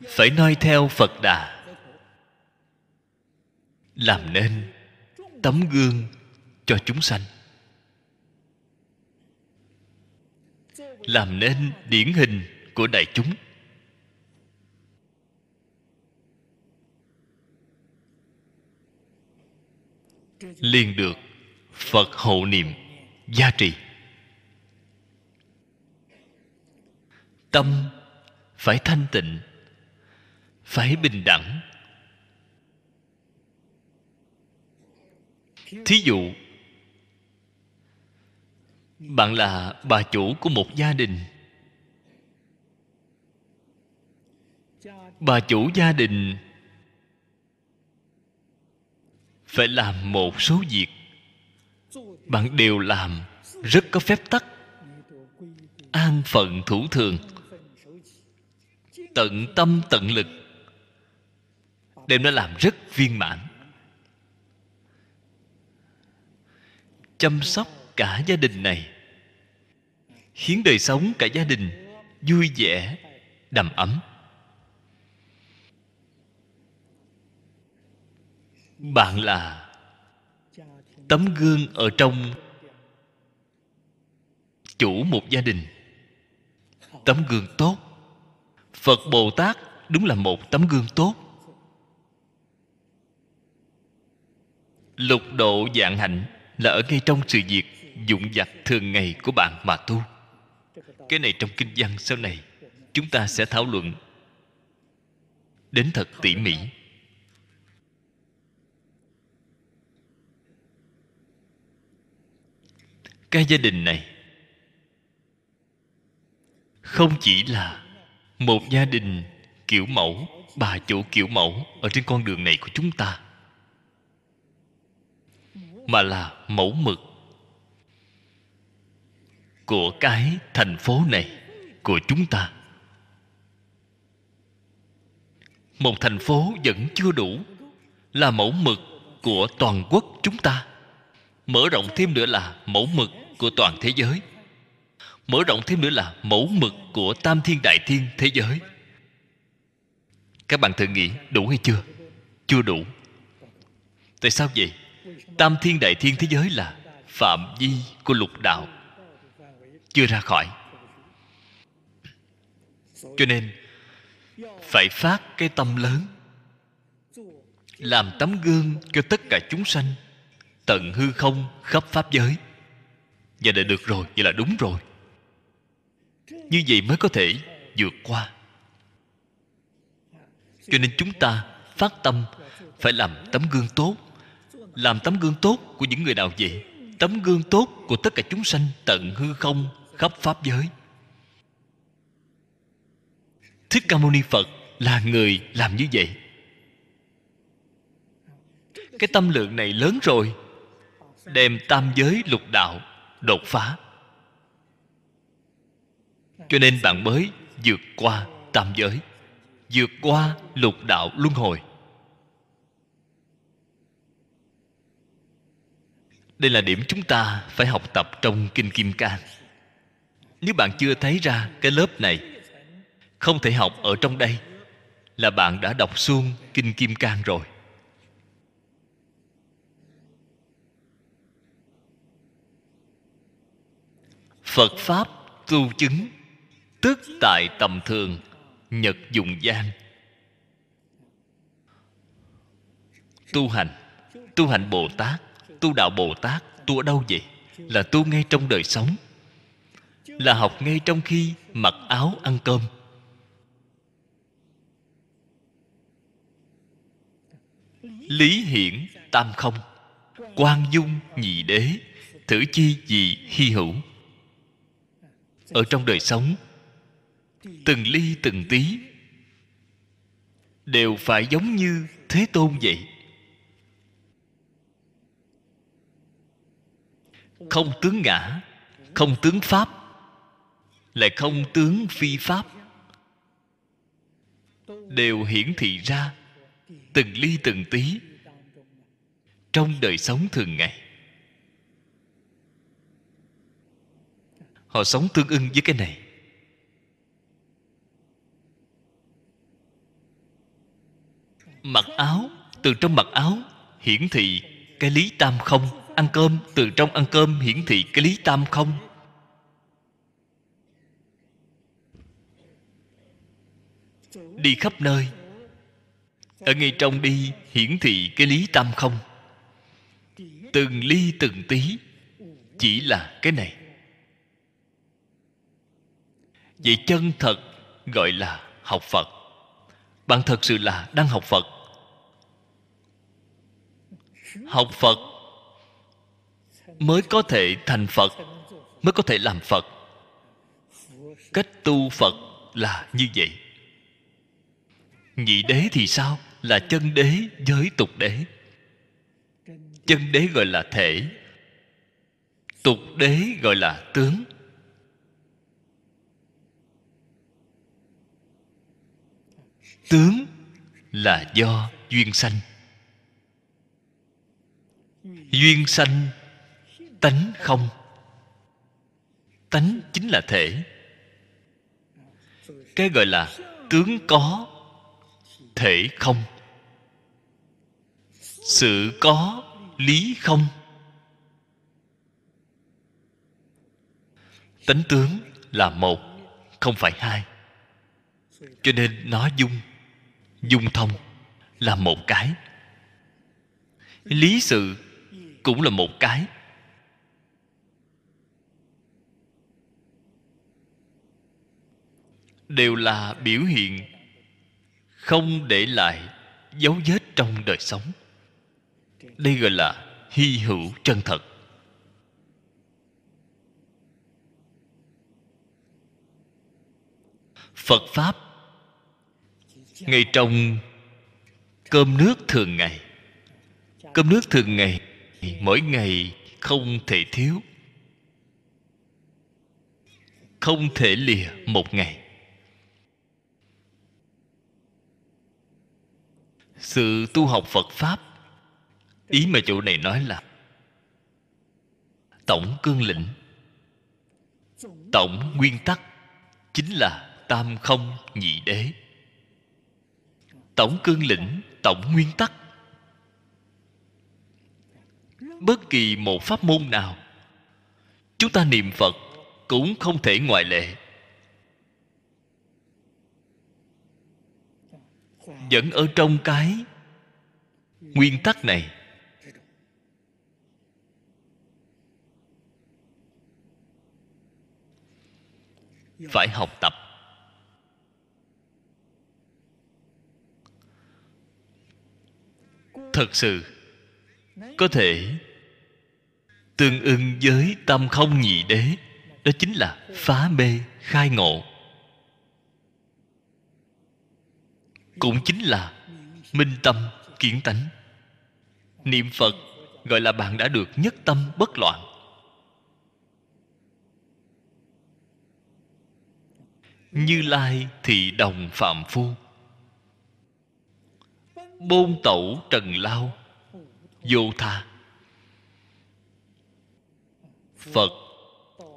Phải noi theo Phật Đà, làm nên tấm gương cho chúng sanh, làm nên điển hình của đại chúng. Liền được Phật hộ niệm, gia trì. Tâm phải thanh tịnh, phải bình đẳng. Thí dụ, bạn là bà chủ của một gia đình. Bà chủ gia đình phải làm một số việc. Bạn đều làm rất có phép tắc, an phận thủ thường, tận tâm tận lực, đem nó làm rất viên mãn. Chăm sóc cả gia đình này, khiến đời sống cả gia đình vui vẻ, đầm ấm. Bạn là tấm gương ở trong chủ một gia đình, tấm gương tốt. Phật Bồ Tát đúng là một tấm gương tốt. Lục độ vạn hạnh là ở ngay trong sự việc vụn vặt thường ngày của bạn mà tu. Cái này trong kinh văn sau này chúng ta sẽ thảo luận đến thật tỉ mỉ. Cái gia đình này không chỉ là một gia đình kiểu mẫu, bà chủ kiểu mẫu ở trên con đường này của chúng ta, mà là mẫu mực của cái thành phố này, của chúng ta. Một thành phố vẫn chưa đủ, là mẫu mực của toàn quốc chúng ta. Mở rộng thêm nữa là mẫu mực của toàn thế giới. Mở rộng thêm nữa là mẫu mực của Tam Thiên Đại Thiên Thế Giới. Các bạn thử nghĩ, đủ hay chưa? Chưa đủ. Tại sao vậy? Tam Thiên Đại Thiên Thế Giới là phạm vi của lục đạo, chưa ra khỏi. Cho nên phải phát cái tâm lớn, làm tấm gương cho tất cả chúng sanh, tận hư không khắp pháp giới. Vậy là được rồi, vậy là đúng rồi. Như vậy mới có thể vượt qua. Cho nên chúng ta phát tâm phải làm tấm gương tốt. Làm tấm gương tốt của những người nào vậy? Tấm gương tốt của tất cả chúng sanh tận hư không khắp pháp giới. Thích Ca Mâu Ni Phật là người làm như vậy. Cái tâm lượng này lớn rồi, đem tam giới lục đạo đột phá. Cho nên bạn mới vượt qua tam giới, vượt qua lục đạo luân hồi. Đây là điểm chúng ta phải học tập trong Kinh Kim Cang. Nếu bạn chưa thấy ra cái lớp này, không thể học ở trong đây, là bạn đã đọc xuông Kinh Kim Cang rồi. Phật Pháp tu chứng, tức tại tầm thường, nhật dụng gian. Tu hành, tu hành Bồ Tát, tu đạo Bồ Tát, tu ở đâu vậy? Là tu ngay trong đời sống, là học ngay trong khi mặc áo ăn cơm. Lý hiển tam không, quang dung nhị đế, thử chi gì hy hữu. Ở trong đời sống, từng ly từng tí đều phải giống như Thế Tôn vậy. Không tướng ngã, không tướng pháp, lại không tướng phi pháp, đều hiển thị ra từng ly từng tí trong đời sống thường ngày. Họ sống tương ưng với cái này. Mặc áo, từ trong mặc áo hiển thị cái lý tam không. Ăn cơm, từ trong ăn cơm hiển thị cái lý tam không. Đi khắp nơi, ở ngay trong đi hiển thị cái lý tam không. Từng ly từng tí chỉ là cái này. Vậy chân thật gọi là học Phật. Bạn thật sự là đang học Phật. Học Phật mới có thể thành Phật, mới có thể làm Phật. Cách tu Phật là như vậy. Nhị đế thì sao? Là chân đế với tục đế. Chân đế gọi là thể, tục đế gọi là tướng. Tướng là do duyên sanh. Duyên sanh tánh không. Tánh chính là thể. Cái gọi là tướng có, thể không. Sự có, lý không. Tánh tướng là một, không phải hai. Cho nên nó dung, dung thông là một cái. Lý sự cũng là một cái. Đều là biểu hiện không để lại dấu vết trong đời sống. Đây gọi là hy hữu chân thật. Phật Pháp ngay trong cơm nước thường ngày. Cơm nước thường ngày mỗi ngày không thể thiếu, không thể lìa một ngày. Sự tu học Phật Pháp, ý mà chỗ này nói là tổng cương lĩnh, tổng nguyên tắc chính là tam không nhị đế. Tổng cương lĩnh, tổng nguyên tắc. Bất kỳ một pháp môn nào, chúng ta niệm Phật cũng không thể ngoại lệ. Vẫn ở trong cái nguyên tắc này. Phải học tập. Thật sự có thể tương ưng với tam không nhị đế. Đó chính là phá mê khai ngộ, cũng chính là minh tâm kiến tánh. Niệm Phật gọi là bạn đã được nhất tâm bất loạn. Như Lai thị đồng phạm phu, bôn tẩu trần lao vô tha. Phật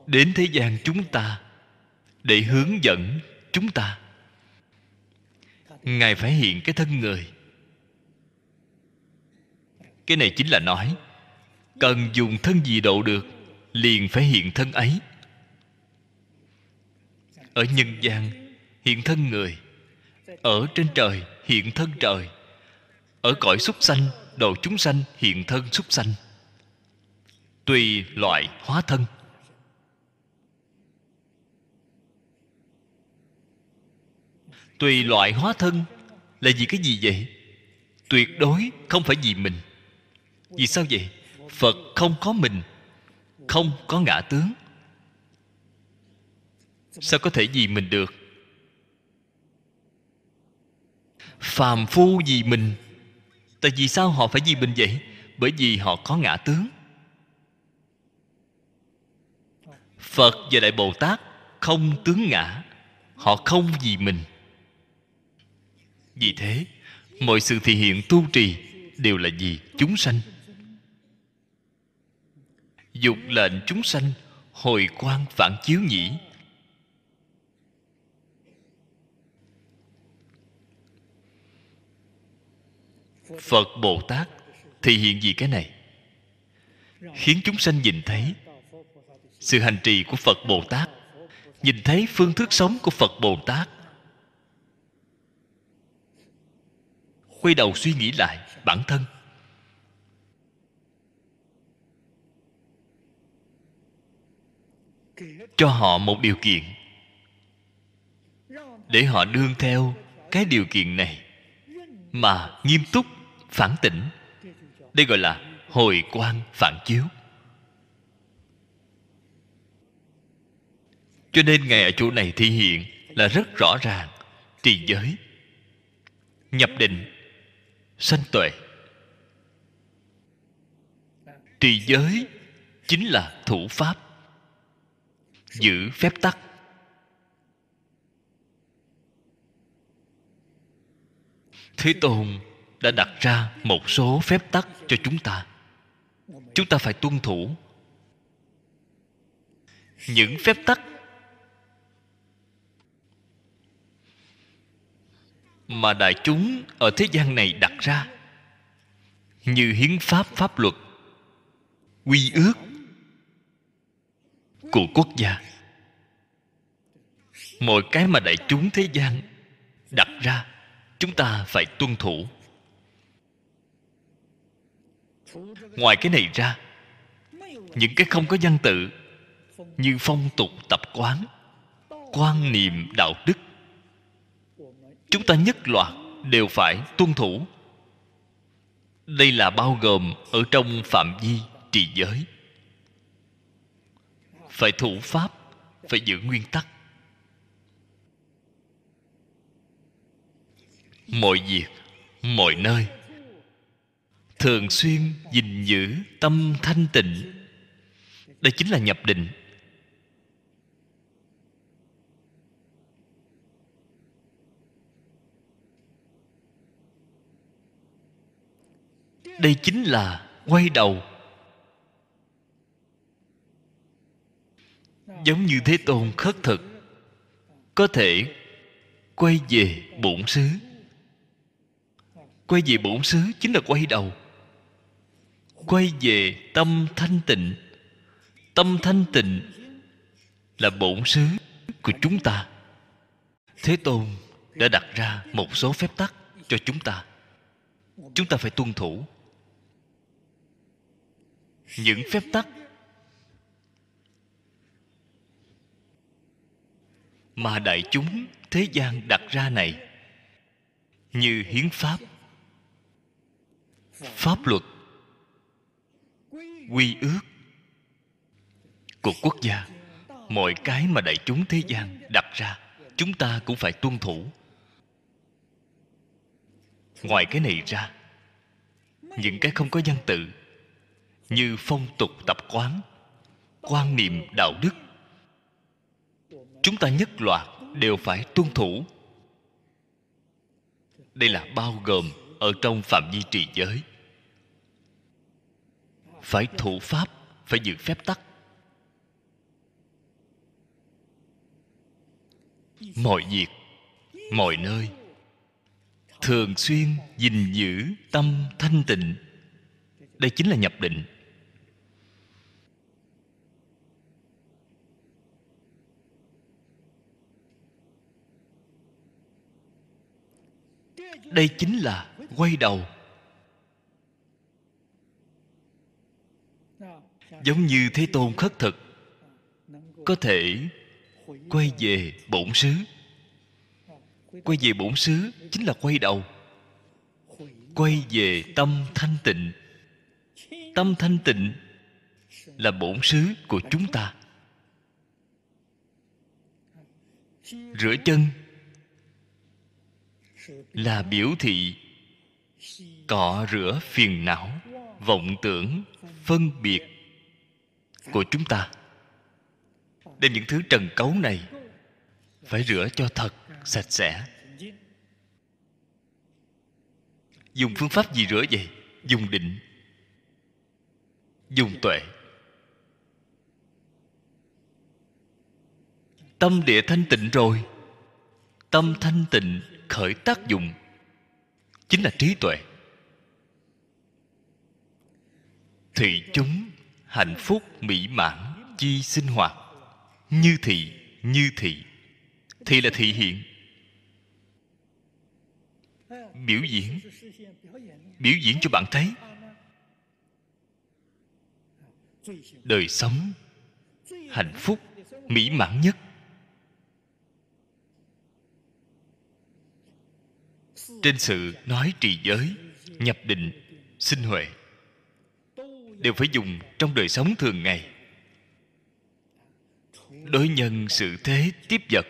đến thế gian chúng ta để hướng dẫn chúng ta. Ngài phải hiện cái thân người. Cái này chính là nói, cần dùng thân gì độ được, liền phải hiện thân ấy. Ở nhân gian hiện thân người, ở trên trời hiện thân trời, ở cõi súc sanh, độ chúng sanh hiện thân súc sanh. Tùy loại hóa thân. Tùy loại hóa thân là vì cái gì vậy? Tuyệt đối không phải vì mình. Vì sao vậy? Phật không có mình, không có ngã tướng. Sao có thể vì mình được? Phàm phu vì mình. Tại vì sao họ phải vì mình vậy? Bởi vì họ có ngã tướng. Phật và Đại Bồ Tát không tướng ngã, họ không vì mình. Vì thế, mọi sự thị hiện tu trì đều là vì chúng sanh. Dục lệnh chúng sanh hồi quang phản chiếu nhĩ. Phật Bồ Tát thị hiện vì cái này, khiến chúng sanh nhìn thấy sự hành trì của Phật Bồ Tát, nhìn thấy phương thức sống của Phật Bồ Tát. Quay đầu suy nghĩ lại bản thân. Cho họ một điều kiện, để họ đương theo cái điều kiện này mà nghiêm túc phản tỉnh. Đây gọi là hồi quang phản chiếu. Cho nên Ngài ở chỗ này thể hiện là rất rõ ràng: trì giới, nhập định, sanh tuệ. Trì giới chính là thủ pháp, giữ phép tắc. Thế Tôn đã đặt ra một số phép tắc cho chúng ta, chúng ta phải tuân thủ. Những phép tắc mà đại chúng ở thế gian này đặt ra, như hiến pháp, pháp luật, quy ước của quốc gia, mọi cái mà đại chúng thế gian đặt ra, chúng ta phải tuân thủ. Ngoài cái này ra, những cái không có văn tự như phong tục tập quán, quan niệm đạo đức, chúng ta nhất loạt đều phải tuân thủ. Đây là bao gồm ở trong phạm vi trì giới. Phải thủ pháp, phải giữ nguyên tắc. Mọi việc, mọi nơi thường xuyên gìn giữ tâm thanh tịnh. Đây chính là nhập định. Đây chính là quay đầu. Giống như Thế Tôn khất thực, có thể quay về bổn xứ. Quay về bổn xứ chính là quay đầu, quay về tâm thanh tịnh. Tâm thanh tịnh là bổn xứ của chúng ta. Thế Tôn đã đặt ra một số phép tắc cho chúng ta, chúng ta phải tuân thủ. Những phép tắc mà đại chúng thế gian đặt ra này, như hiến pháp, pháp luật, quy ước của quốc gia, mọi cái mà đại chúng thế gian đặt ra, chúng ta cũng phải tuân thủ. Ngoài cái này ra, những cái không có văn tự như phong tục tập quán, quan niệm đạo đức, chúng ta nhất loạt đều phải tuân thủ. Đây là bao gồm ở trong phạm vi trì giới. Phải thủ pháp, phải giữ phép tắc. Mọi việc, mọi nơi thường xuyên gìn giữ tâm thanh tịnh. Đây chính là nhập định. Đây chính là quay đầu. Giống như Thế Tôn khất thực, có thể quay về bổn xứ. Quay về bổn xứ chính là quay đầu, quay về tâm thanh tịnh. Tâm thanh tịnh là bổn xứ của chúng ta. Rửa chân là biểu thị cọ rửa phiền não, vọng tưởng, phân biệt của chúng ta. Đem những thứ trần cấu này phải rửa cho thật sạch sẽ. Dùng phương pháp gì rửa vậy? Dùng định, dùng tuệ. Tâm địa thanh tịnh rồi, tâm thanh tịnh khởi tác dụng, chính là trí tuệ. Thị chúng hạnh phúc mỹ mãn chi sinh hoạt. Như thị, như thị, thị là thị hiện, biểu diễn, biểu diễn cho bạn thấy. Đời sống hạnh phúc mỹ mãn nhất trên sự nói trì giới, nhập định, sinh huệ, đều phải dùng trong đời sống thường ngày. Đối nhân xử thế tiếp vật,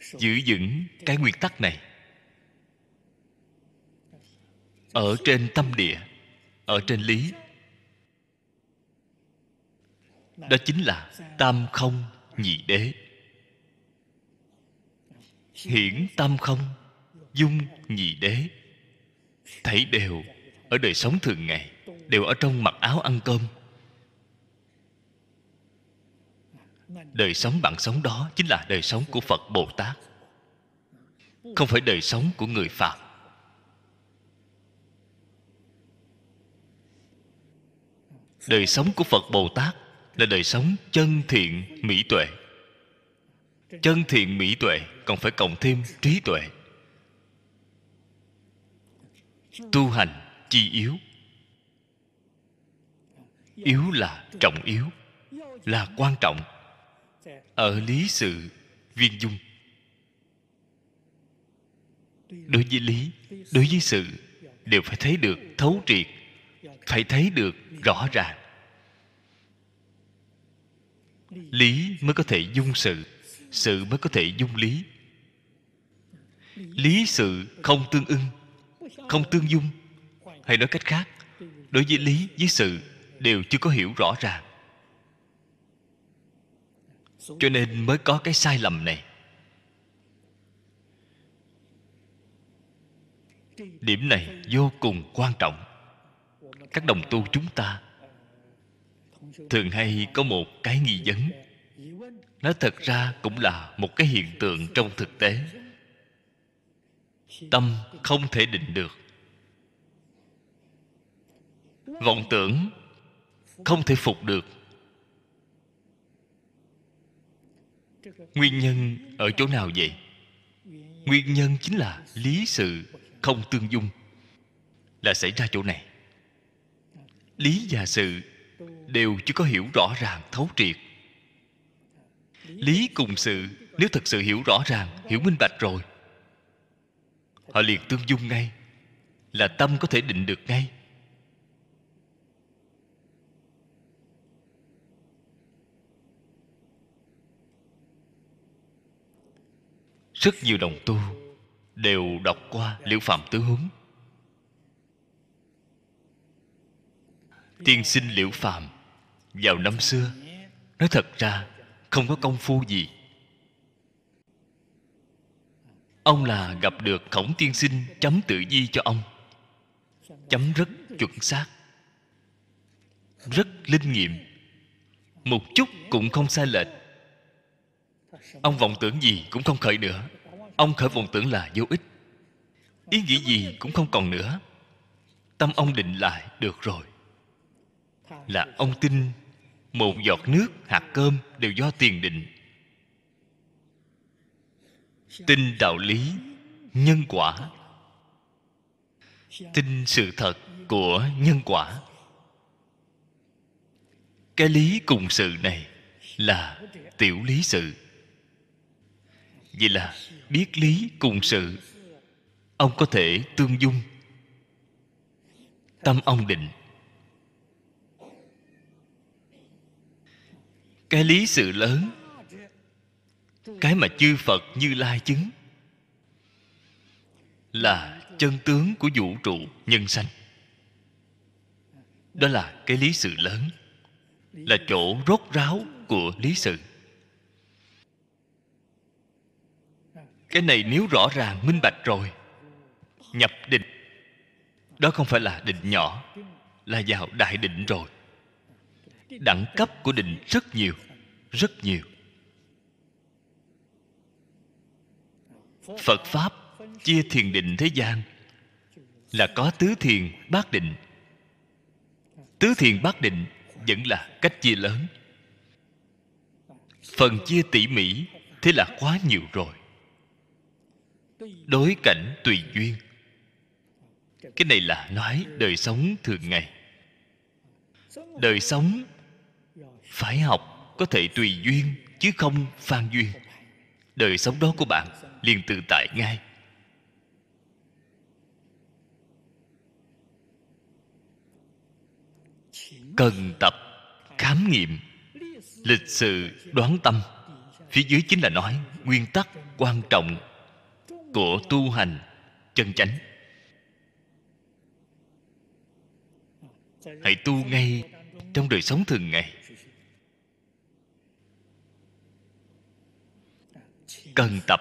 giữ vững cái nguyên tắc này ở trên tâm địa, ở trên lý, đó chính là tam không nhị đế. Hiển tam không, dung nhị đế, thảy đều ở đời sống thường ngày, đều ở trong mặc áo ăn cơm. Đời sống bạn sống đó chính là đời sống của Phật Bồ Tát, không phải đời sống của người Phàm. Đời sống của Phật Bồ Tát là đời sống chân thiện mỹ tuệ. Chân thiện mỹ tuệ còn phải cộng thêm trí tuệ. Tu hành chi yếu, yếu là trọng yếu, là quan trọng. Ở lý sự viên dung, đối với lý, đối với sự đều phải thấy được thấu triệt, phải thấy được rõ ràng. Lý mới có thể dung sự, sự mới có thể dung lý. Lý sự không tương ưng, không tương dung. Hay nói cách khác, đối với lý với sự đều chưa có hiểu rõ ràng, cho nên mới có cái sai lầm này. Điểm này vô cùng quan trọng. Các đồng tu chúng ta thường hay có một cái nghi vấn, nó thật ra cũng là một cái hiện tượng trong thực tế. Tâm không thể định được, vọng tưởng không thể phục được. Nguyên nhân ở chỗ nào vậy? Nguyên nhân chính là lý sự không tương dung, là xảy ra chỗ này. Lý và sự đều chưa có hiểu rõ ràng, thấu triệt. Lý cùng sự nếu thật sự hiểu rõ ràng, hiểu minh bạch rồi, họ liền tương dung ngay, là tâm có thể định được ngay. Rất nhiều đồng tu đều đọc qua Liễu Phàm Tứ Huấn. Tiên sinh Liễu Phàm vào năm xưa nói thật ra không có công phu gì. Ông là gặp được Khổng tiên sinh chấm tự di cho ông, chấm rất chuẩn xác, rất linh nghiệm, một chút cũng không sai lệch. Ông vọng tưởng gì cũng không khởi nữa. Ông khởi vọng tưởng là vô ích, ý nghĩ gì cũng không còn nữa. Tâm ông định lại được rồi. Là ông tin một giọt nước, hạt cơm đều do tiền định. Tin đạo lý, nhân quả, tin sự thật của nhân quả. Cái lý cùng sự này là tiểu lý sự. Vậy là biết lý cùng sự, ông có thể tương dung, tâm ông định. Cái lý sự lớn, cái mà chư Phật Như Lai chứng, là chân tướng của vũ trụ nhân sanh. Đó là cái lý sự lớn, là chỗ rốt ráo của lý sự. Cái này nếu rõ ràng minh bạch rồi, nhập định, đó không phải là định nhỏ, là vào đại định rồi. Đẳng cấp của định rất nhiều, rất nhiều. Phật Pháp chia thiền định thế gian là có tứ thiền bát định. Tứ thiền bát định vẫn là cách chia lớn. Phần chia tỉ mỉ thế là quá nhiều rồi. Đối cảnh tùy duyên, cái này là nói đời sống thường ngày. Đời sống phải học có thể tùy duyên, chứ không phan duyên. đời sống đó của bạn liền tự tại ngay. Cần tập khám nghiệm lịch sự đoán tâm. Phía dưới chính là nói nguyên tắc quan trọng của tu hành chân chánh. Hãy tu ngay trong đời sống thường ngày. Cần tập.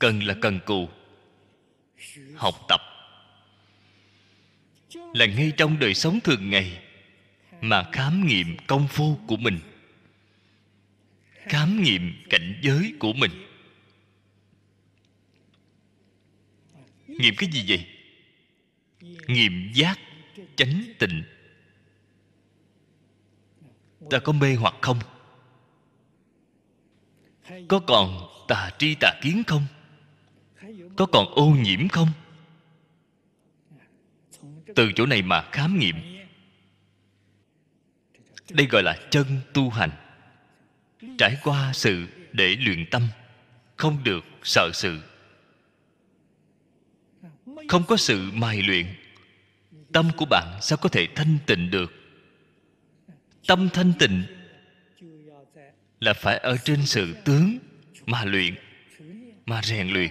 Cần là cần cù. Học tập là ngay trong đời sống thường ngày mà khám nghiệm công phu của mình, khám nghiệm cảnh giới của mình. Nghiệm cái gì vậy? Nghiệm giác chánh tịnh. Ta có mê hoặc không? Có còn tà tri tà kiến không? Có còn ô nhiễm không? Từ chỗ này mà khám nghiệm. Đây gọi là chân tu hành. Trải qua sự để luyện tâm, không được sợ sự. Không có sự mài luyện, tâm của bạn sao có thể thanh tịnh được? Tâm thanh tịnh là phải ở trên sự tướng mà luyện, mà rèn luyện.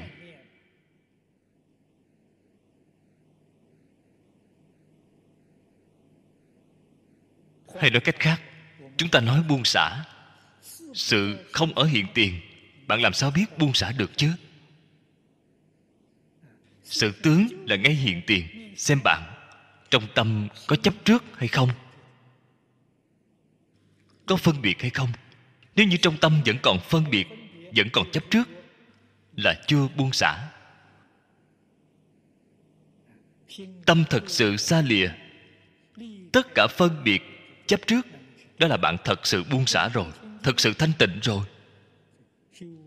Hay nói cách khác, chúng ta nói buông xả. Sự không ở hiện tiền, bạn làm sao biết buông xả được chứ? Sự tướng là ngay hiện tiền. Xem bạn trong tâm có chấp trước hay không, có phân biệt hay không. Nếu như trong tâm vẫn còn phân biệt, vẫn còn chấp trước, là chưa buông xả. Tâm thật sự xa lìa tất cả phân biệt chấp trước, đó là bạn thật sự buông xả rồi, thật sự thanh tịnh rồi.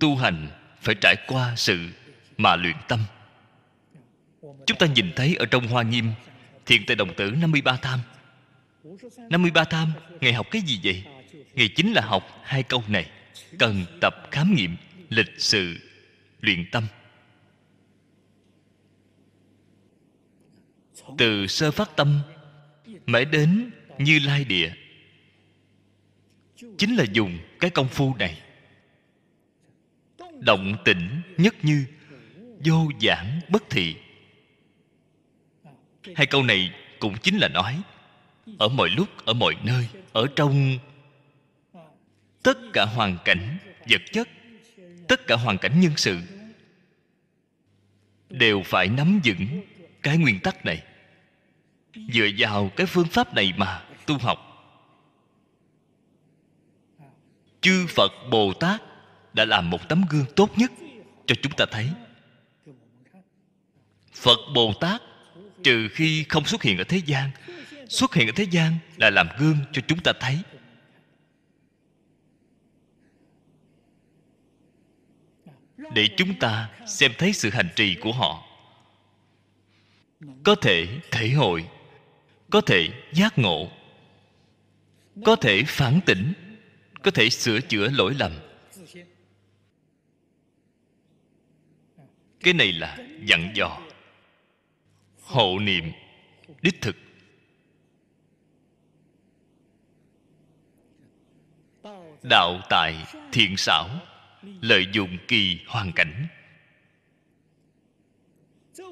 Tu hành phải trải qua sự mà luyện tâm. Chúng ta nhìn thấy ở trong Hoa Nghiêm, Thiện Tài Đồng Tử năm mươi ba tham. năm mươi ba tham, Ngài học cái gì vậy? Ngài chính là học hai câu này. Cần tập khám nghiệm, lịch sự, luyện tâm. Từ sơ phát tâm mãi đến Như Lai địa, chính là dùng cái công phu này. Động tĩnh nhất như, vô giảng bất thị. Hai câu này cũng chính là nói ở mọi lúc, ở mọi nơi, ở trong tất cả hoàn cảnh vật chất, tất cả hoàn cảnh nhân sự, đều phải nắm vững cái nguyên tắc này. Dựa vào cái phương pháp này mà tu học. Chư Phật Bồ Tát đã làm một tấm gương tốt nhất cho chúng ta thấy. Phật Bồ Tát trừ khi không xuất hiện ở thế gian, xuất hiện ở thế gian là làm gương cho chúng ta thấy. Để chúng ta xem thấy sự hành trì của họ, có thể thể hội, có thể giác ngộ, có thể phản tỉnh, có thể sửa chữa lỗi lầm. Cái này là dặn dò, hộ niệm đích thực. Đạo tại thiện xảo, lợi dụng kỳ hoàn cảnh.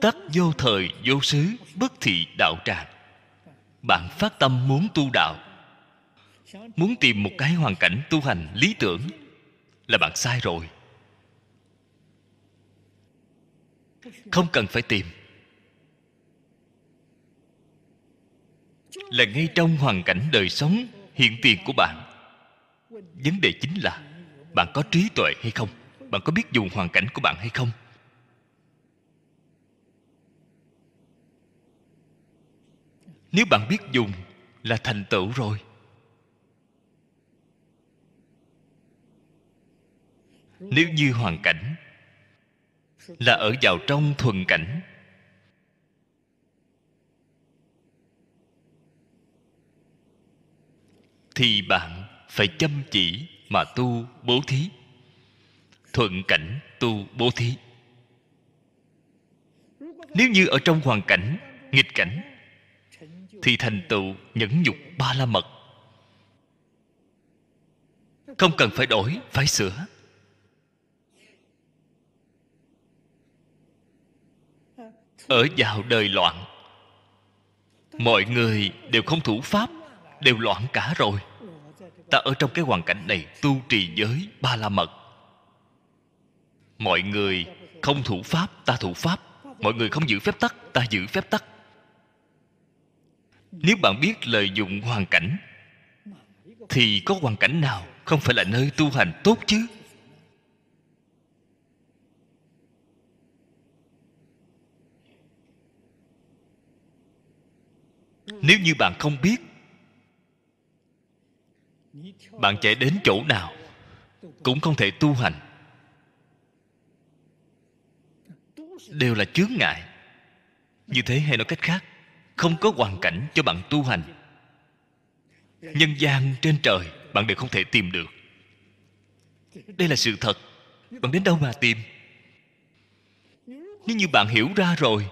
Tắc vô thời vô xứ, bất thị đạo tràng. Bạn phát tâm muốn tu đạo, muốn tìm một cái hoàn cảnh tu hành lý tưởng, là bạn sai rồi. Không cần phải tìm, là ngay trong hoàn cảnh đời sống hiện tiền của bạn. Vấn đề chính là bạn có trí tuệ hay không, bạn có biết dùng hoàn cảnh của bạn hay không. Nếu bạn biết dùng là thành tựu rồi. Nếu như hoàn cảnh là ở vào trong thuần cảnh, thì bạn phải chăm chỉ mà tu bố thí. thuận cảnh tu bố thí. Nếu như ở trong hoàn cảnh nghịch cảnh thì thành tựu nhẫn nhục ba la mật, không cần phải đổi, phải sửa. Ở vào đời loạn, mọi người đều không thủ pháp, đều loạn cả rồi. Ta ở trong cái hoàn cảnh này tu trì giới ba la mật. Mọi người không thủ pháp, ta thủ pháp. Mọi người không giữ phép tắc, ta giữ phép tắc. Nếu bạn biết lợi dụng hoàn cảnh, thì có hoàn cảnh nào không phải là nơi tu hành tốt chứ? Nếu như bạn không biết, bạn chạy đến chỗ nào cũng không thể tu hành, đều là chướng ngại. Như thế, hay nói cách khác, không có hoàn cảnh cho bạn tu hành, nhân gian trên trời bạn đều không thể tìm được. Đây là sự thật. Bạn đến đâu mà tìm? Nếu như bạn hiểu ra rồi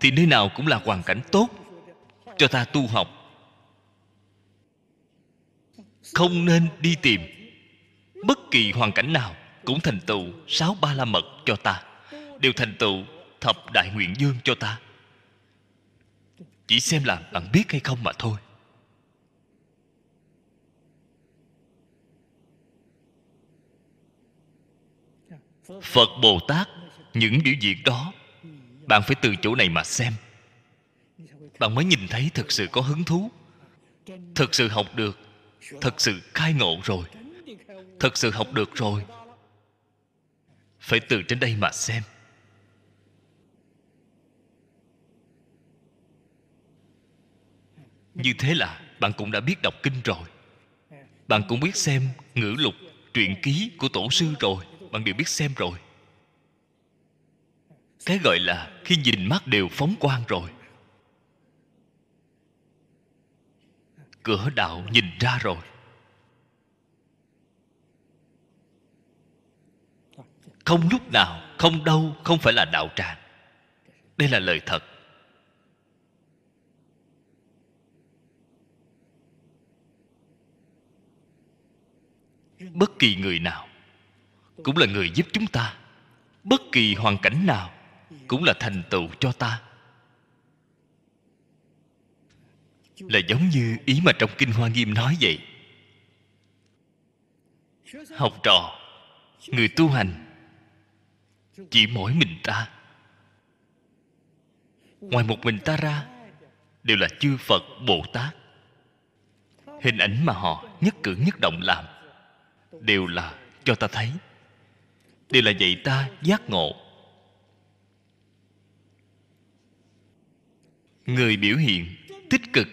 thì nơi nào cũng là hoàn cảnh tốt cho ta tu học. Không nên đi tìm. Bất kỳ hoàn cảnh nào cũng thành tựu sáu ba la mật cho ta, đều thành tựu thập đại nguyện dương cho ta. Chỉ xem là bạn biết hay không mà thôi. Phật Bồ Tát, những biểu diễn đó bạn phải từ chỗ này mà xem, bạn mới nhìn thấy thực sự có hứng thú, thực sự học được, thực sự khai ngộ rồi, thực sự học được rồi. Phải từ trên đây mà xem. Như thế là bạn cũng đã biết đọc kinh rồi, bạn cũng biết xem ngữ lục, truyện ký của tổ sư rồi, bạn đều biết xem rồi. Cái gọi là khi nhìn mắt đều phóng quang rồi, cửa đạo nhìn ra rồi. Không lúc nào, không đâu không phải là đạo tràng. Đây là lời thật. Bất kỳ người nào cũng là người giúp chúng ta. Bất kỳ hoàn cảnh nào cũng là thành tựu cho ta. Là giống như ý mà trong Kinh Hoa Nghiêm nói vậy. Học trò, người tu hành chỉ mỗi mình ta. Ngoài một mình ta ra đều là chư Phật, Bồ Tát. Hình ảnh mà họ nhất cử nhất động làm đều là cho ta thấy, đều là dạy ta giác ngộ. Người biểu hiện tích cực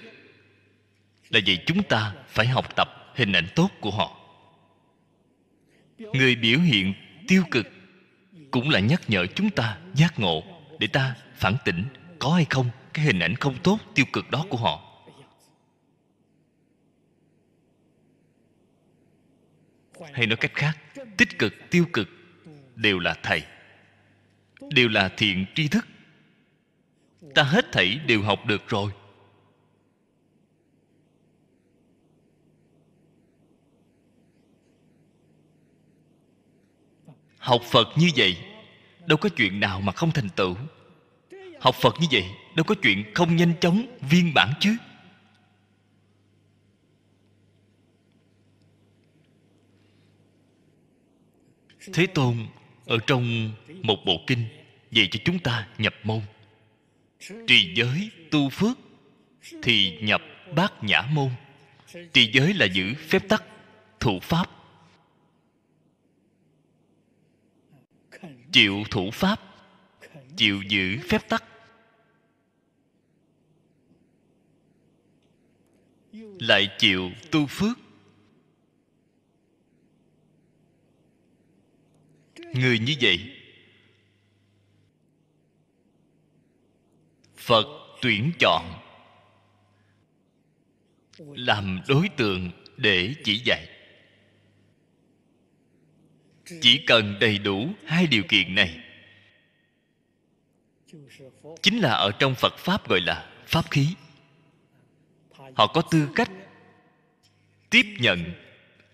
là vậy, chúng ta phải học tập hình ảnh tốt của họ. Người biểu hiện tiêu cực cũng là nhắc nhở chúng ta giác ngộ, để ta phản tỉnh có hay không cái hình ảnh không tốt tiêu cực đó của họ. Hay nói cách khác, tích cực tiêu cực đều là thầy, đều là thiện tri thức. Ta hết thảy đều học được rồi. Học Phật như vậy, đâu có chuyện nào mà không thành tựu. Học Phật như vậy, đâu có chuyện không nhanh chóng viên mãn chứ. Thế Tôn ở trong một bộ kinh dạy cho chúng ta nhập môn. Trì giới tu phước thì nhập bát nhã môn. Trì giới là giữ phép tắc, thủ pháp. Chịu thủ pháp, chịu giữ phép tắc, lại chịu tu phước. Người như vậy Phật tuyển chọn làm đối tượng để chỉ dạy. Chỉ cần đầy đủ hai điều kiện này, chính là ở trong Phật Pháp gọi là Pháp khí. Họ có tư cách tiếp nhận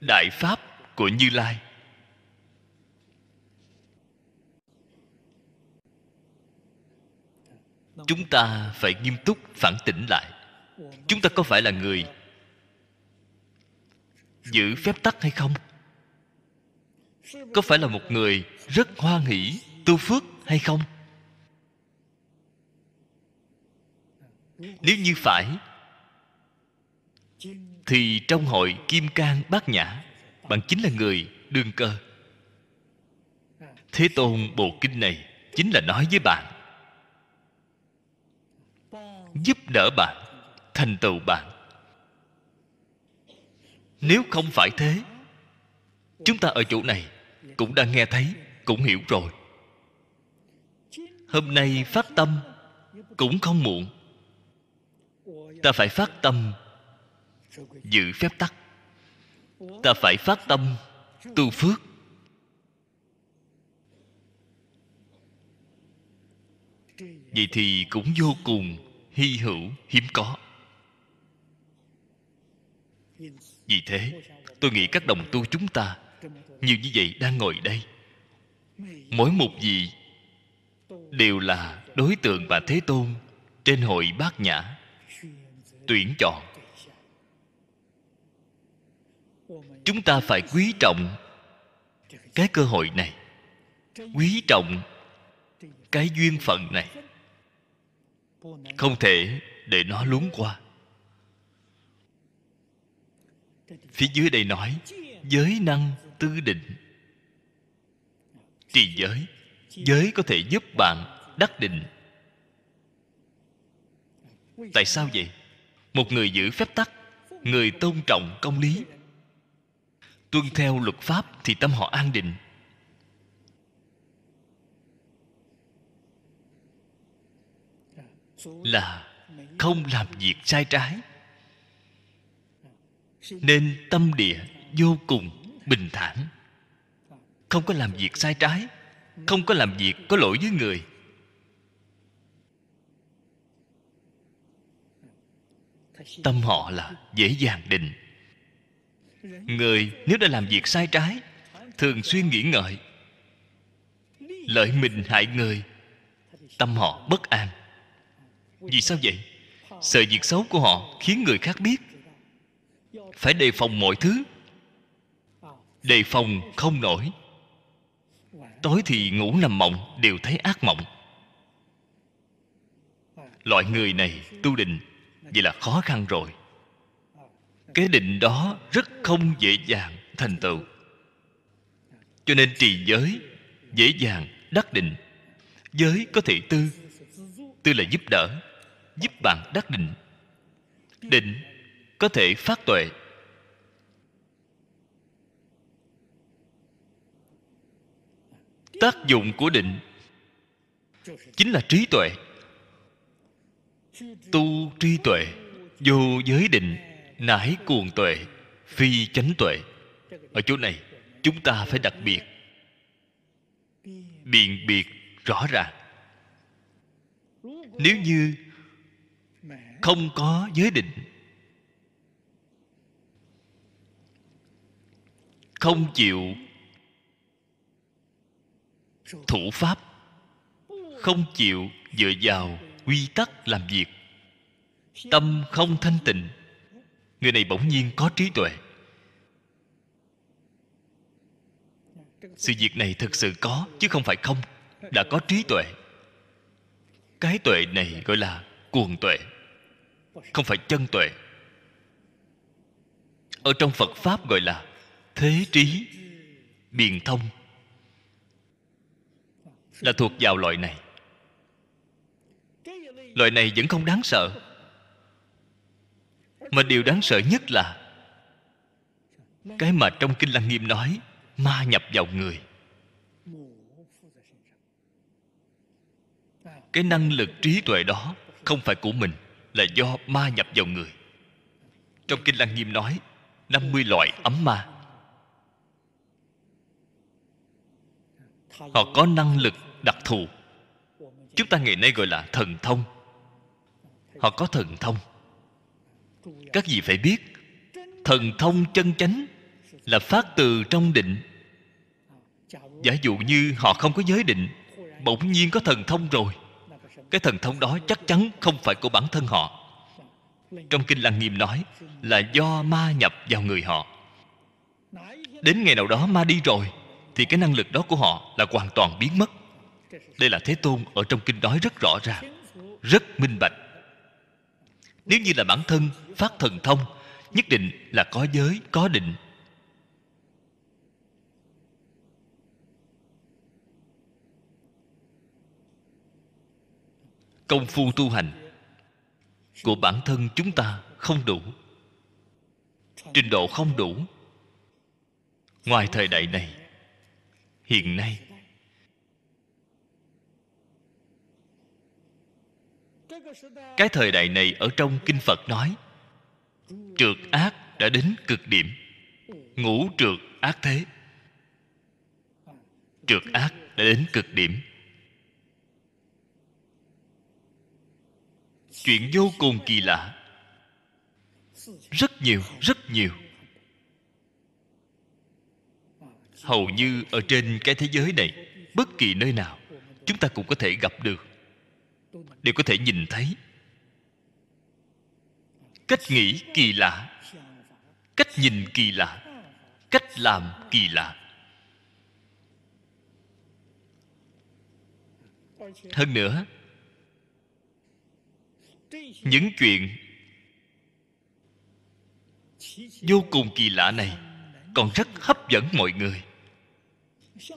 Đại Pháp của Như Lai. Chúng ta phải nghiêm túc phản tỉnh lại. Chúng ta có phải là người giữ phép tắc hay không? Có phải là một người rất hoan hỷ tu phước hay không? Nếu như phải, thì trong hội Kim Cang Bát Nhã, bạn chính là người đương cơ. Thế Tôn bộ kinh này chính là nói với bạn, giúp đỡ bạn, thành tựu bạn. Nếu không phải thế, chúng ta ở chỗ này cũng đã nghe thấy, cũng hiểu rồi. Hôm nay phát tâm cũng không muộn. Ta phải phát tâm giữ phép tắc, ta phải phát tâm tu phước. Vậy thì cũng vô cùng hy hữu, hiếm có. Vì thế, tôi nghĩ các đồng tu chúng ta nhiều như vậy đang ngồi đây, mỗi một vị đều là đối tượng và Thế Tôn trên hội Bát Nhã tuyển chọn. Chúng ta phải quý trọng cái cơ hội này, quý trọng cái duyên phận này, không thể để nó luống qua. Phía dưới đây nói giới năng tư định. Trì giới, giới có thể giúp bạn đắc định. Tại sao vậy? Một người giữ phép tắc, người tôn trọng công lý, tuân theo luật pháp thì tâm họ an định. Là không làm việc sai trái, nên tâm địa vô cùng bình thản, không có làm việc sai trái, không có làm việc có lỗi với người. Tâm họ là dễ dàng định. Người nếu đã làm việc sai trái, thường xuyên nghĩ ngợi lợi mình hại người, tâm họ bất an. Vì sao vậy? Sợ việc xấu của họ khiến người khác biết. Phải đề phòng mọi thứ, đề phòng không nổi. Tối thì ngủ nằm mộng đều thấy ác mộng. Loại người này tu định, vậy là khó khăn rồi. Cái định đó rất không dễ dàng thành tựu. Cho nên trì giới dễ dàng đắc định. Giới có thể tư, tư là giúp đỡ, giúp bạn đắc định. Định có thể phát tuệ. Tác dụng của định chính là trí tuệ. Tu trí tuệ, vô giới định, nãi cuồng tuệ, phi chánh tuệ. Ở chỗ này chúng ta phải đặc biệt biện biệt rõ ràng. Nếu như không có giới định, không chịu thủ pháp, không chịu dựa vào quy tắc làm việc, tâm không thanh tịnh, người này bỗng nhiên có trí tuệ. Sự việc này thực sự có, chứ không phải không. Đã có trí tuệ, cái tuệ này gọi là cuồng tuệ, không phải chân tuệ. Ở trong Phật Pháp gọi là thế trí biện thông, là thuộc vào loại này. Loại này vẫn không đáng sợ, mà điều đáng sợ nhất là cái mà trong Kinh Lăng Nghiêm nói, ma nhập vào người. Cái năng lực trí tuệ đó không phải của mình, là do ma nhập vào người. Trong Kinh Lăng Nghiêm nói năm mươi loại ấm ma. Họ có năng lực đặc thù, chúng ta ngày nay gọi là thần thông. Họ có thần thông. Các vị phải biết, thần thông chân chánh là phát từ trong định. Giả dụ như họ không có giới định, bỗng nhiên có thần thông rồi, cái thần thông đó chắc chắn không phải của bản thân họ. Trong Kinh Lăng Nghiêm nói là do ma nhập vào người họ. Đến ngày nào đó ma đi rồi thì cái năng lực đó của họ là hoàn toàn biến mất. Đây là Thế Tôn ở trong Kinh nói rất rõ ràng, rất minh bạch. Nếu như là bản thân phát thần thông, nhất định là có giới, có định. Công phu tu hành của bản thân chúng ta không đủ, trình độ không đủ. Ngoài thời đại này, hiện nay cái thời đại này ở trong Kinh Phật nói trượt ác đã đến cực điểm, ngũ trượt ác thế. Trượt ác đã đến cực điểm, chuyện vô cùng kỳ lạ, rất nhiều, rất nhiều. Hầu như ở trên cái thế giới này, bất kỳ nơi nào chúng ta cũng có thể gặp được, đều có thể nhìn thấy. Cách nghĩ kỳ lạ, cách nhìn kỳ lạ, cách làm kỳ lạ. Hơn nữa, những chuyện vô cùng kỳ lạ này còn rất hấp dẫn mọi người.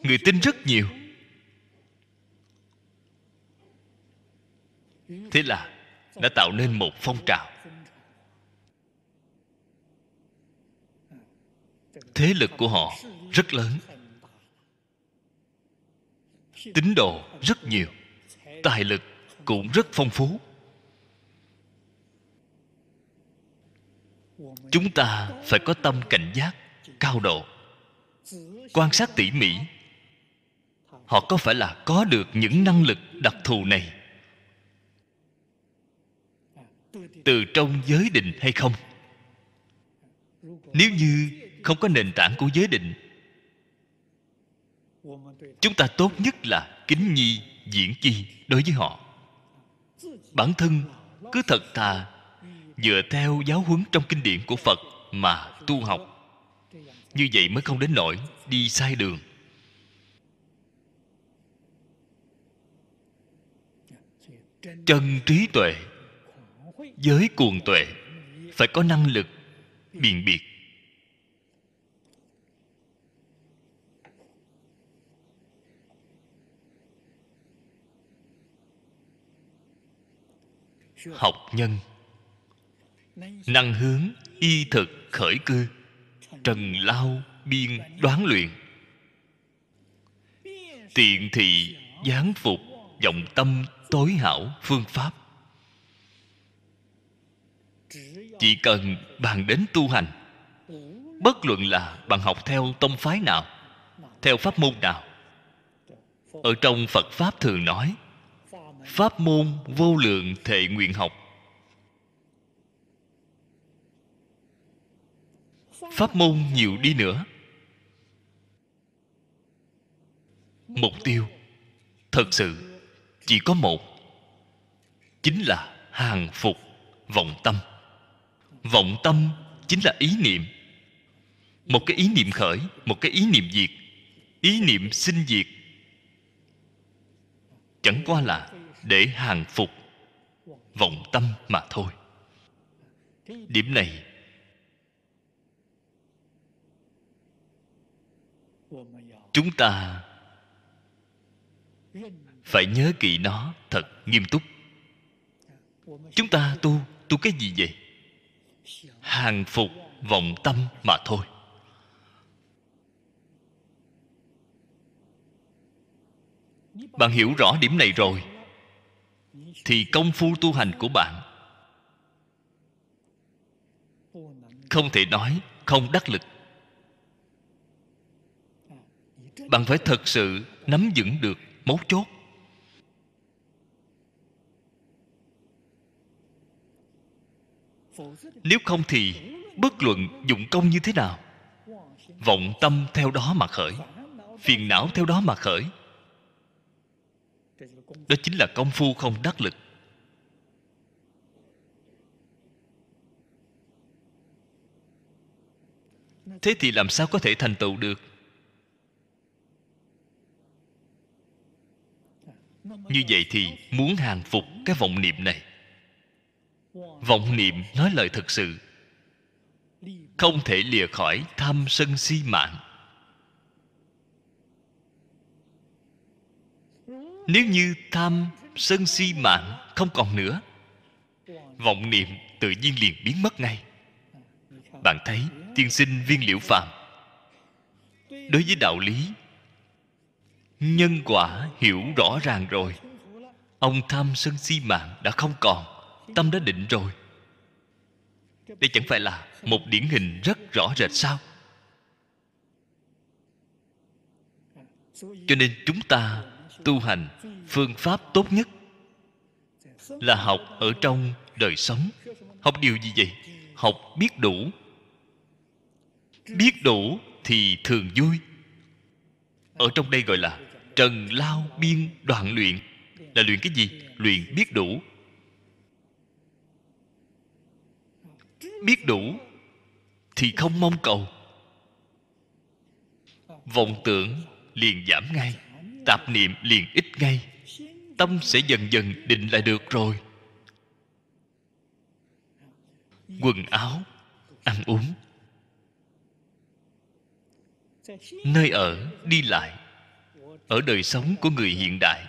Người tin rất nhiều. Thế là đã tạo nên một phong trào. Thế lực của họ rất lớn, tín đồ rất nhiều, tài lực cũng rất phong phú. Chúng ta phải có tâm cảnh giác cao độ, quan sát tỉ mỉ họ có phải là có được những năng lực đặc thù này từ trong giới định hay không. Nếu như không có nền tảng của giới định, chúng ta tốt nhất là kính nhi diễn chi đối với họ. Bản thân cứ thật thà dựa theo giáo huấn trong kinh điển của Phật mà tu học, như vậy mới không đến nỗi đi sai đường. Chân trí tuệ, giới cuồng tuệ, phải có năng lực biện biệt. Học nhân năng hướng y thực khởi cư, trần lao biên đoán luyện, tiện thị giáng phục vọng tâm tối hảo phương pháp. Chỉ cần bạn đến tu hành, bất luận là bạn học theo tông phái nào, theo pháp môn nào. Ở trong Phật Pháp thường nói pháp môn vô lượng thệ nguyện học. Pháp môn nhiều đi nữa, mục tiêu thật sự chỉ có một, chính là hàng phục vọng tâm. Vọng tâm chính là ý niệm. Một cái ý niệm khởi, một cái ý niệm diệt. Ý niệm sinh diệt chẳng qua là để hàng phục vọng tâm mà thôi. Điểm này chúng ta phải nhớ kỹ nó thật nghiêm túc. Chúng ta tu, tu cái gì vậy? Hàng phục vọng tâm mà thôi. Bạn hiểu rõ điểm này rồi thì công phu tu hành của bạn không thể nói không đắc lực. Bạn phải thật sự nắm vững được mấu chốt. Nếu không thì bất luận dụng công như thế nào, vọng tâm theo đó mà khởi, phiền não theo đó mà khởi. Đó chính là công phu không đắc lực. Thế thì làm sao có thể thành tựu được? Như vậy thì muốn hàng phục cái vọng niệm này, vọng niệm nói lời thật sự, không thể lìa khỏi tham sân si mạng. Nếu như tham sân si mạng không còn nữa, vọng niệm tự nhiên liền biến mất ngay. Bạn thấy Tiên Sinh Viên Liễu Phàm đối với đạo lý nhân quả hiểu rõ ràng rồi. Ông tham sân si mạng đã không còn, tâm đã định rồi. Đây chẳng phải là một điển hình rất rõ rệt sao? Cho nên chúng ta tu hành, phương pháp tốt nhất là học ở trong đời sống. Học điều gì vậy? Học biết đủ. Biết đủ thì thường vui. Ở trong đây gọi là trần lao biên đoạn luyện. Là luyện cái gì? Luyện biết đủ. Biết đủ thì không mong cầu, vọng tưởng liền giảm ngay, tạp niệm liền ít ngay, tâm sẽ dần dần định lại được rồi. Quần áo, ăn uống, nơi ở, đi lại, ở đời sống của người hiện đại,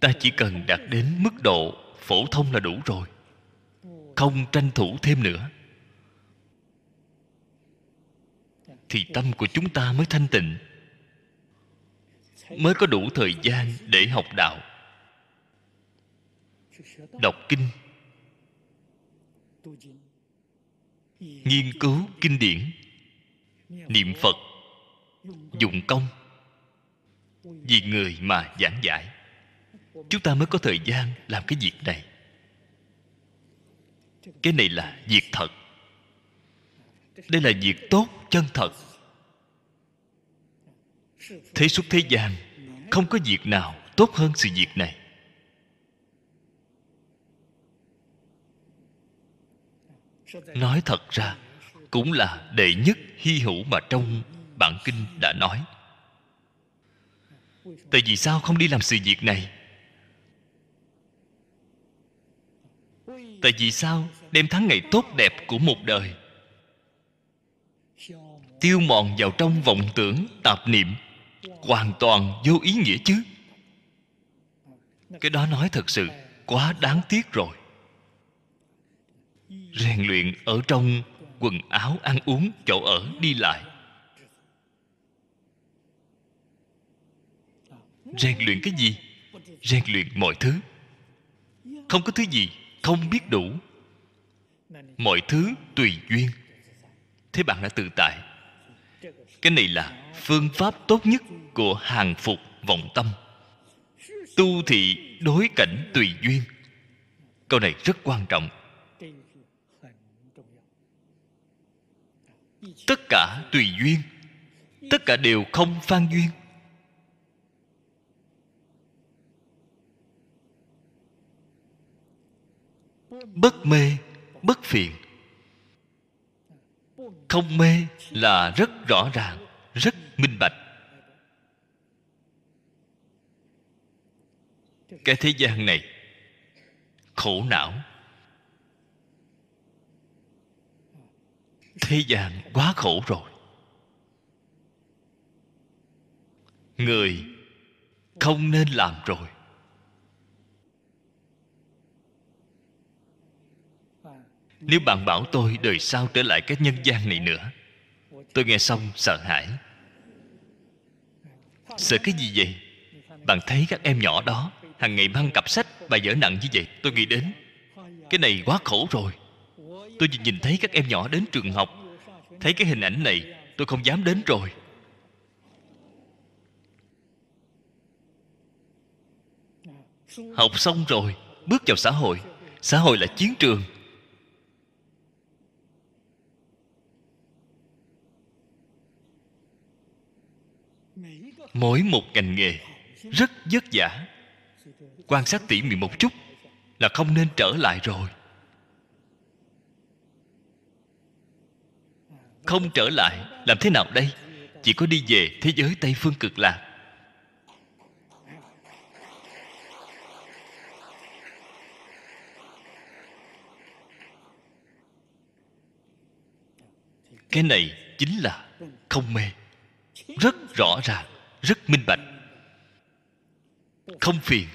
ta chỉ cần đạt đến mức độ phổ thông là đủ rồi, không tranh thủ thêm nữa, thì tâm của chúng ta mới thanh tịnh, mới có đủ thời gian để học đạo, đọc kinh, nghiên cứu kinh điển, niệm Phật, dụng công, vì người mà giảng giải. Chúng ta mới có thời gian làm cái việc này. Cái này là việc thật. Đây là việc tốt, chân thật. Thế suốt thế gian không có việc nào tốt hơn sự việc này. Nói thật ra cũng là đệ nhất hy hữu mà trong bản kinh đã nói. Tại vì sao không đi làm sự việc này? Tại vì sao đem tháng ngày tốt đẹp của một đời tiêu mòn vào trong vọng tưởng tạp niệm hoàn toàn vô ý nghĩa chứ? Cái đó nói thật sự quá đáng tiếc rồi. Rèn luyện ở trong quần áo, ăn uống, chỗ ở, đi lại, rèn luyện cái gì? Rèn luyện mọi thứ. Không có thứ gì không biết đủ, mọi thứ tùy duyên. Thế bạn đã tự tại. Cái này là phương pháp tốt nhất của hàng phục vọng tâm. Tu thị đối cảnh tùy duyên. Câu này rất quan trọng. Tất cả tùy duyên, tất cả đều không phan duyên. Bất mê, bất phiền. Không mê là rất rõ ràng, rất minh bạch. Cái thế gian này khổ não, thế gian quá khổ rồi. Người không nên làm rồi. Nếu bạn bảo tôi đời sau trở lại cái nhân gian này nữa, tôi nghe xong sợ hãi. Sợ cái gì vậy? Bạn thấy các em nhỏ đó hàng ngày mang cặp sách, bài vở nặng như vậy, tôi nghĩ đến cái này quá khổ rồi. Tôi vừa nhìn thấy các em nhỏ đến trường học, thấy cái hình ảnh này, tôi không dám đến rồi. Học xong rồi bước vào xã hội. Xã hội là chiến trường. Mỗi một ngành nghề rất vất vả. Quan sát tỉ mỉ một chút là không nên trở lại rồi. Không trở lại làm thế nào đây? Chỉ có đi về thế giới Tây Phương Cực Lạc. Cái này chính là không mê. Rất rõ ràng, rất minh bạch, không phiền.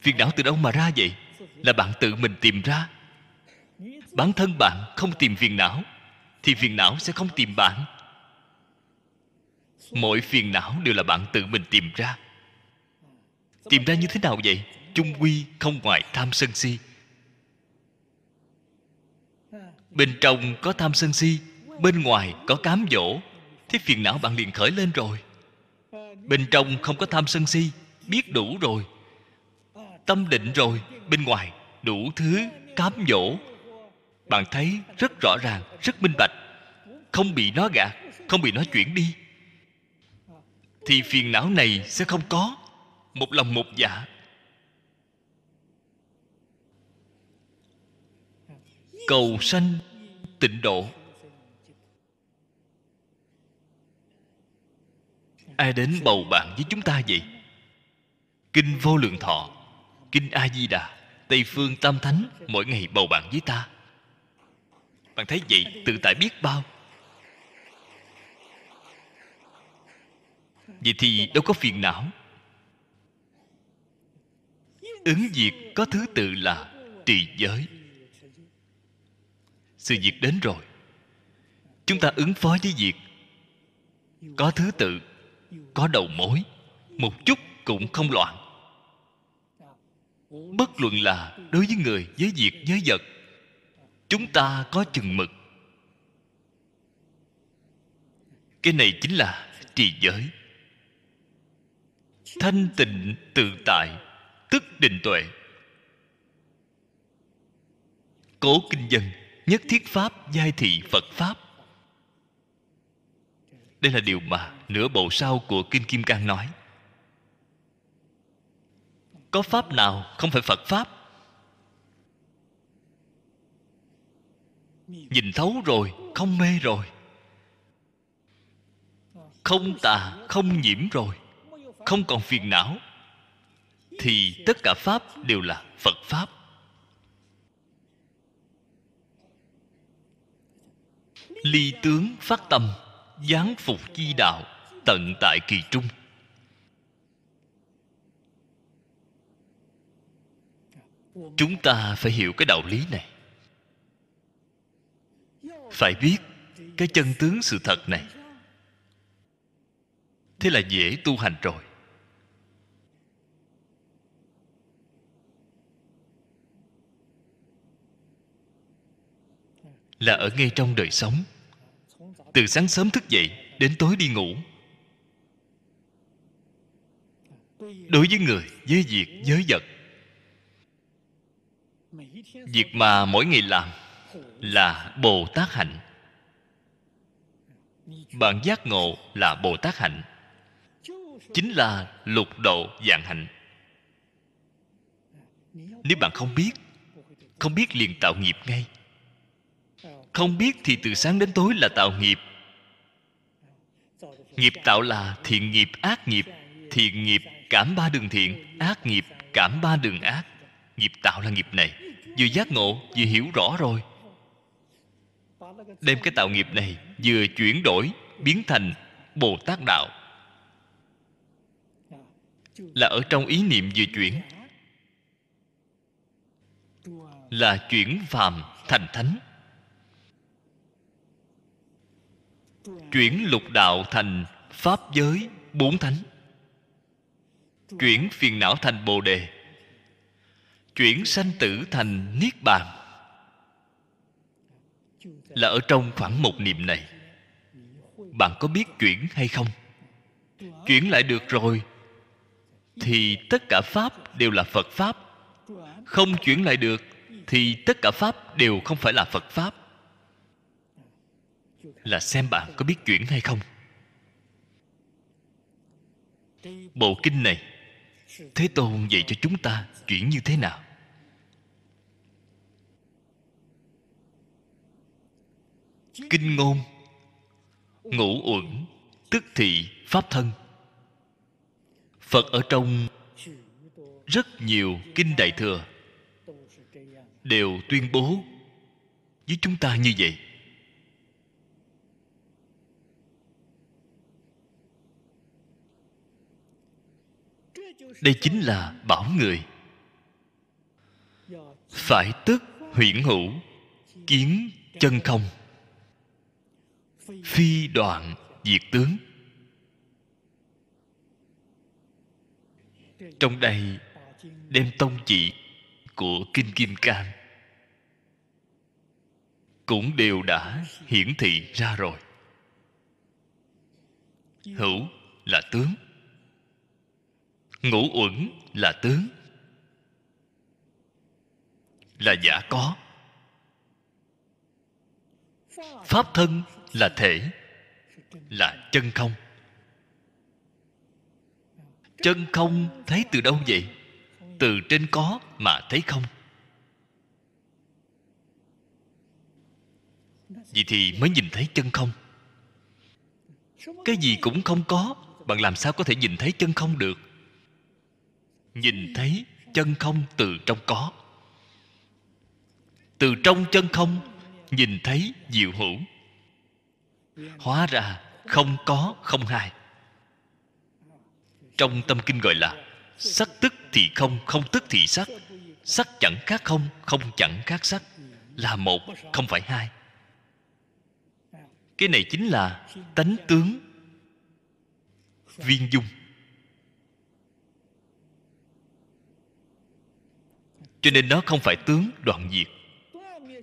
Phiền não từ đâu mà ra vậy? Là bạn tự mình tìm ra. Bản thân bạn không tìm phiền não thì phiền não sẽ không tìm bạn. Mỗi phiền não đều là bạn tự mình tìm ra. Tìm ra như thế nào vậy? Chung quy không ngoài tham sân si. Bên trong có tham sân si, bên ngoài có cám dỗ, thế phiền não bạn liền khởi lên rồi. Bên trong không có tham sân si, biết đủ rồi, tâm định rồi. Bên ngoài đủ thứ cám dỗ, bạn thấy rất rõ ràng, rất minh bạch, không bị nó gạt, không bị nó chuyển đi, thì phiền não này sẽ không có. Một lòng một dạ. Cầu sanh tịnh độ. Ai đến bầu bạn với chúng ta vậy? Kinh Vô Lượng Thọ, Kinh A-di-đà, Tây Phương Tam Thánh mỗi ngày bầu bạn với ta. Bạn thấy vậy tự tại biết bao. Vậy thì đâu có phiền não. Ứng việc có thứ tự là trì giới. Sự việc đến rồi, chúng ta ứng phó với việc có thứ tự, có đầu mối, một chút cũng không loạn. Bất luận là đối với người, với việc, với vật, chúng ta có chừng mực. Cái này chính là trì giới. Thanh tịnh tự tại tức định tuệ. Cố kinh dân nhất thiết pháp giai thị Phật pháp. Đây là điều mà nửa bộ sau của Kinh Kim Cang nói. Có pháp nào không phải Phật pháp? Nhìn thấu rồi, không mê rồi, không tà, không nhiễm rồi, không còn phiền não, thì tất cả pháp đều là Phật pháp. Ly tướng phát tâm, giáng phục chi đạo, tận tại kỳ trung. Chúng ta phải hiểu cái đạo lý này. Phải biết cái chân tướng sự thật này. Thế là dễ tu hành rồi. Là ở ngay trong đời sống. Từ sáng sớm thức dậy đến tối đi ngủ. Đối với người, với việc, với vật, việc mà mỗi ngày làm là Bồ Tát hạnh. Bạn giác ngộ là Bồ Tát hạnh, chính là lục độ vạn hạnh. Nếu bạn không biết, không biết liền tạo nghiệp ngay. Không biết thì từ sáng đến tối là tạo nghiệp. Nghiệp tạo là thiện nghiệp, ác nghiệp. Thiện nghiệp cảm ba đường thiện, ác nghiệp cảm ba đường ác. Nghiệp tạo là nghiệp này. Vừa giác ngộ, vừa hiểu rõ rồi, đem cái tạo nghiệp này vừa chuyển đổi, biến thành Bồ Tát đạo. Là ở trong ý niệm vừa chuyển, là chuyển phàm thành thánh, chuyển lục đạo thành Pháp giới bốn thánh, chuyển phiền não thành Bồ Đề, chuyển sanh tử thành Niết Bàn. Là ở trong khoảng một niệm này. Bạn có biết chuyển hay không? Chuyển lại được rồi thì tất cả pháp đều là Phật pháp. Không chuyển lại được thì tất cả pháp đều không phải là Phật pháp. Là xem bạn có biết chuyển hay không. Bộ kinh này Thế Tôn dạy cho chúng ta chuyển như thế nào? Kinh ngôn: ngũ uẩn tức thị pháp thân. Phật ở trong rất nhiều kinh Đại Thừa đều tuyên bố với chúng ta như vậy. Đây chính là bảo người phải tức huyễn hữu, kiến chân không, phi đoạn diệt tướng. Trong đây đem tông chỉ của Kinh Kim Cang cũng đều đã hiển thị ra rồi. Hữu là tướng, ngũ uẩn là tướng, là giả có. Pháp thân là thể, là chân không. Chân không thấy từ đâu vậy? Từ trên có mà thấy không. Vậy thì mới nhìn thấy chân không. Cái gì cũng không có, bạn làm sao có thể nhìn thấy chân không được? Nhìn thấy chân không từ trong có. Từ trong chân không nhìn thấy diệu hữu. Hóa ra không có không hai. Trong Tâm Kinh gọi là sắc tức thì không, không tức thì sắc. Sắc chẳng khác không, không chẳng khác sắc. Là một, không phải hai. Cái này chính là tánh tướng viên dung. Cho nên nó không phải tướng đoạn diệt.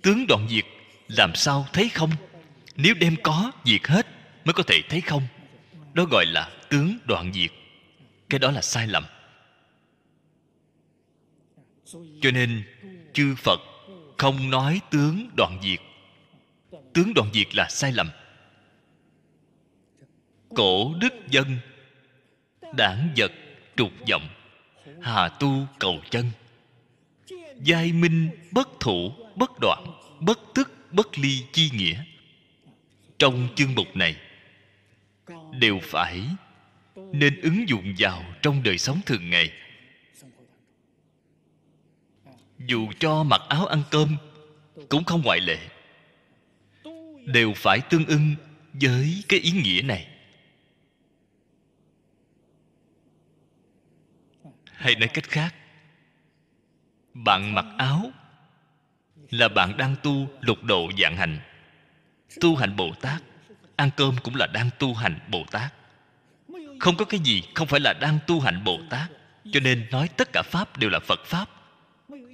Tướng đoạn diệt làm sao thấy không? Nếu đem có diệt hết mới có thể thấy không. Đó gọi là tướng đoạn diệt. Cái đó là sai lầm. Cho nên chư Phật không nói tướng đoạn diệt. Tướng đoạn diệt là sai lầm. Cổ đức dân đảng vật trục vọng, hà tu cầu chân. Giai minh bất thủ bất đoạn, bất tức bất ly chi nghĩa. Trong chương mục này đều phải nên ứng dụng vào trong đời sống thường ngày. Dù cho mặc áo ăn cơm cũng không ngoại lệ, đều phải tương ưng với cái ý nghĩa này. Hay nói cách khác, bạn mặc áo là bạn đang tu lục độ vạn hạnh, tu hành Bồ Tát. Ăn cơm cũng là đang tu hành Bồ Tát. Không có cái gì không phải là đang tu hành Bồ Tát. Cho nên nói tất cả pháp đều là Phật pháp.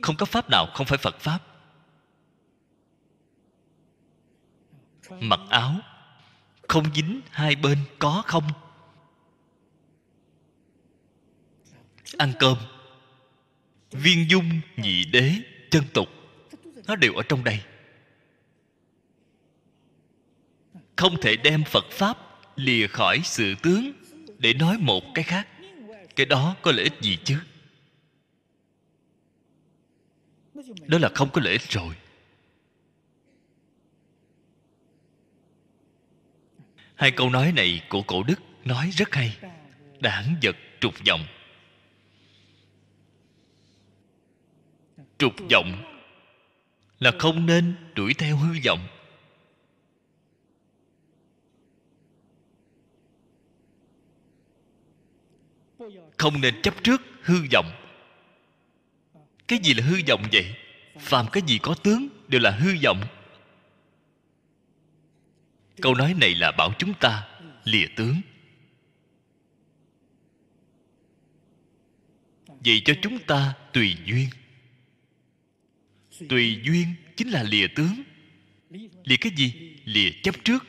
Không có pháp nào không phải Phật pháp. Mặc áo không dính hai bên có không. Ăn cơm viên dung nhị đế chân tục, nó đều ở trong đây. Không thể đem Phật pháp lìa khỏi sự tướng để nói một cái khác. Cái đó có lợi ích gì chứ? Đó là không có lợi ích rồi. Hai câu nói này của cổ đức nói rất hay. Đảng vật trục vọng. Trục vọng là không nên đuổi theo hư vọng. Không nên chấp trước hư vọng. Cái gì là hư vọng vậy? Phàm cái gì có tướng đều là hư vọng. Câu nói này là bảo chúng ta lìa tướng, vậy cho chúng ta tùy duyên. Tùy duyên chính là lìa tướng. Lìa cái gì? Lìa chấp trước,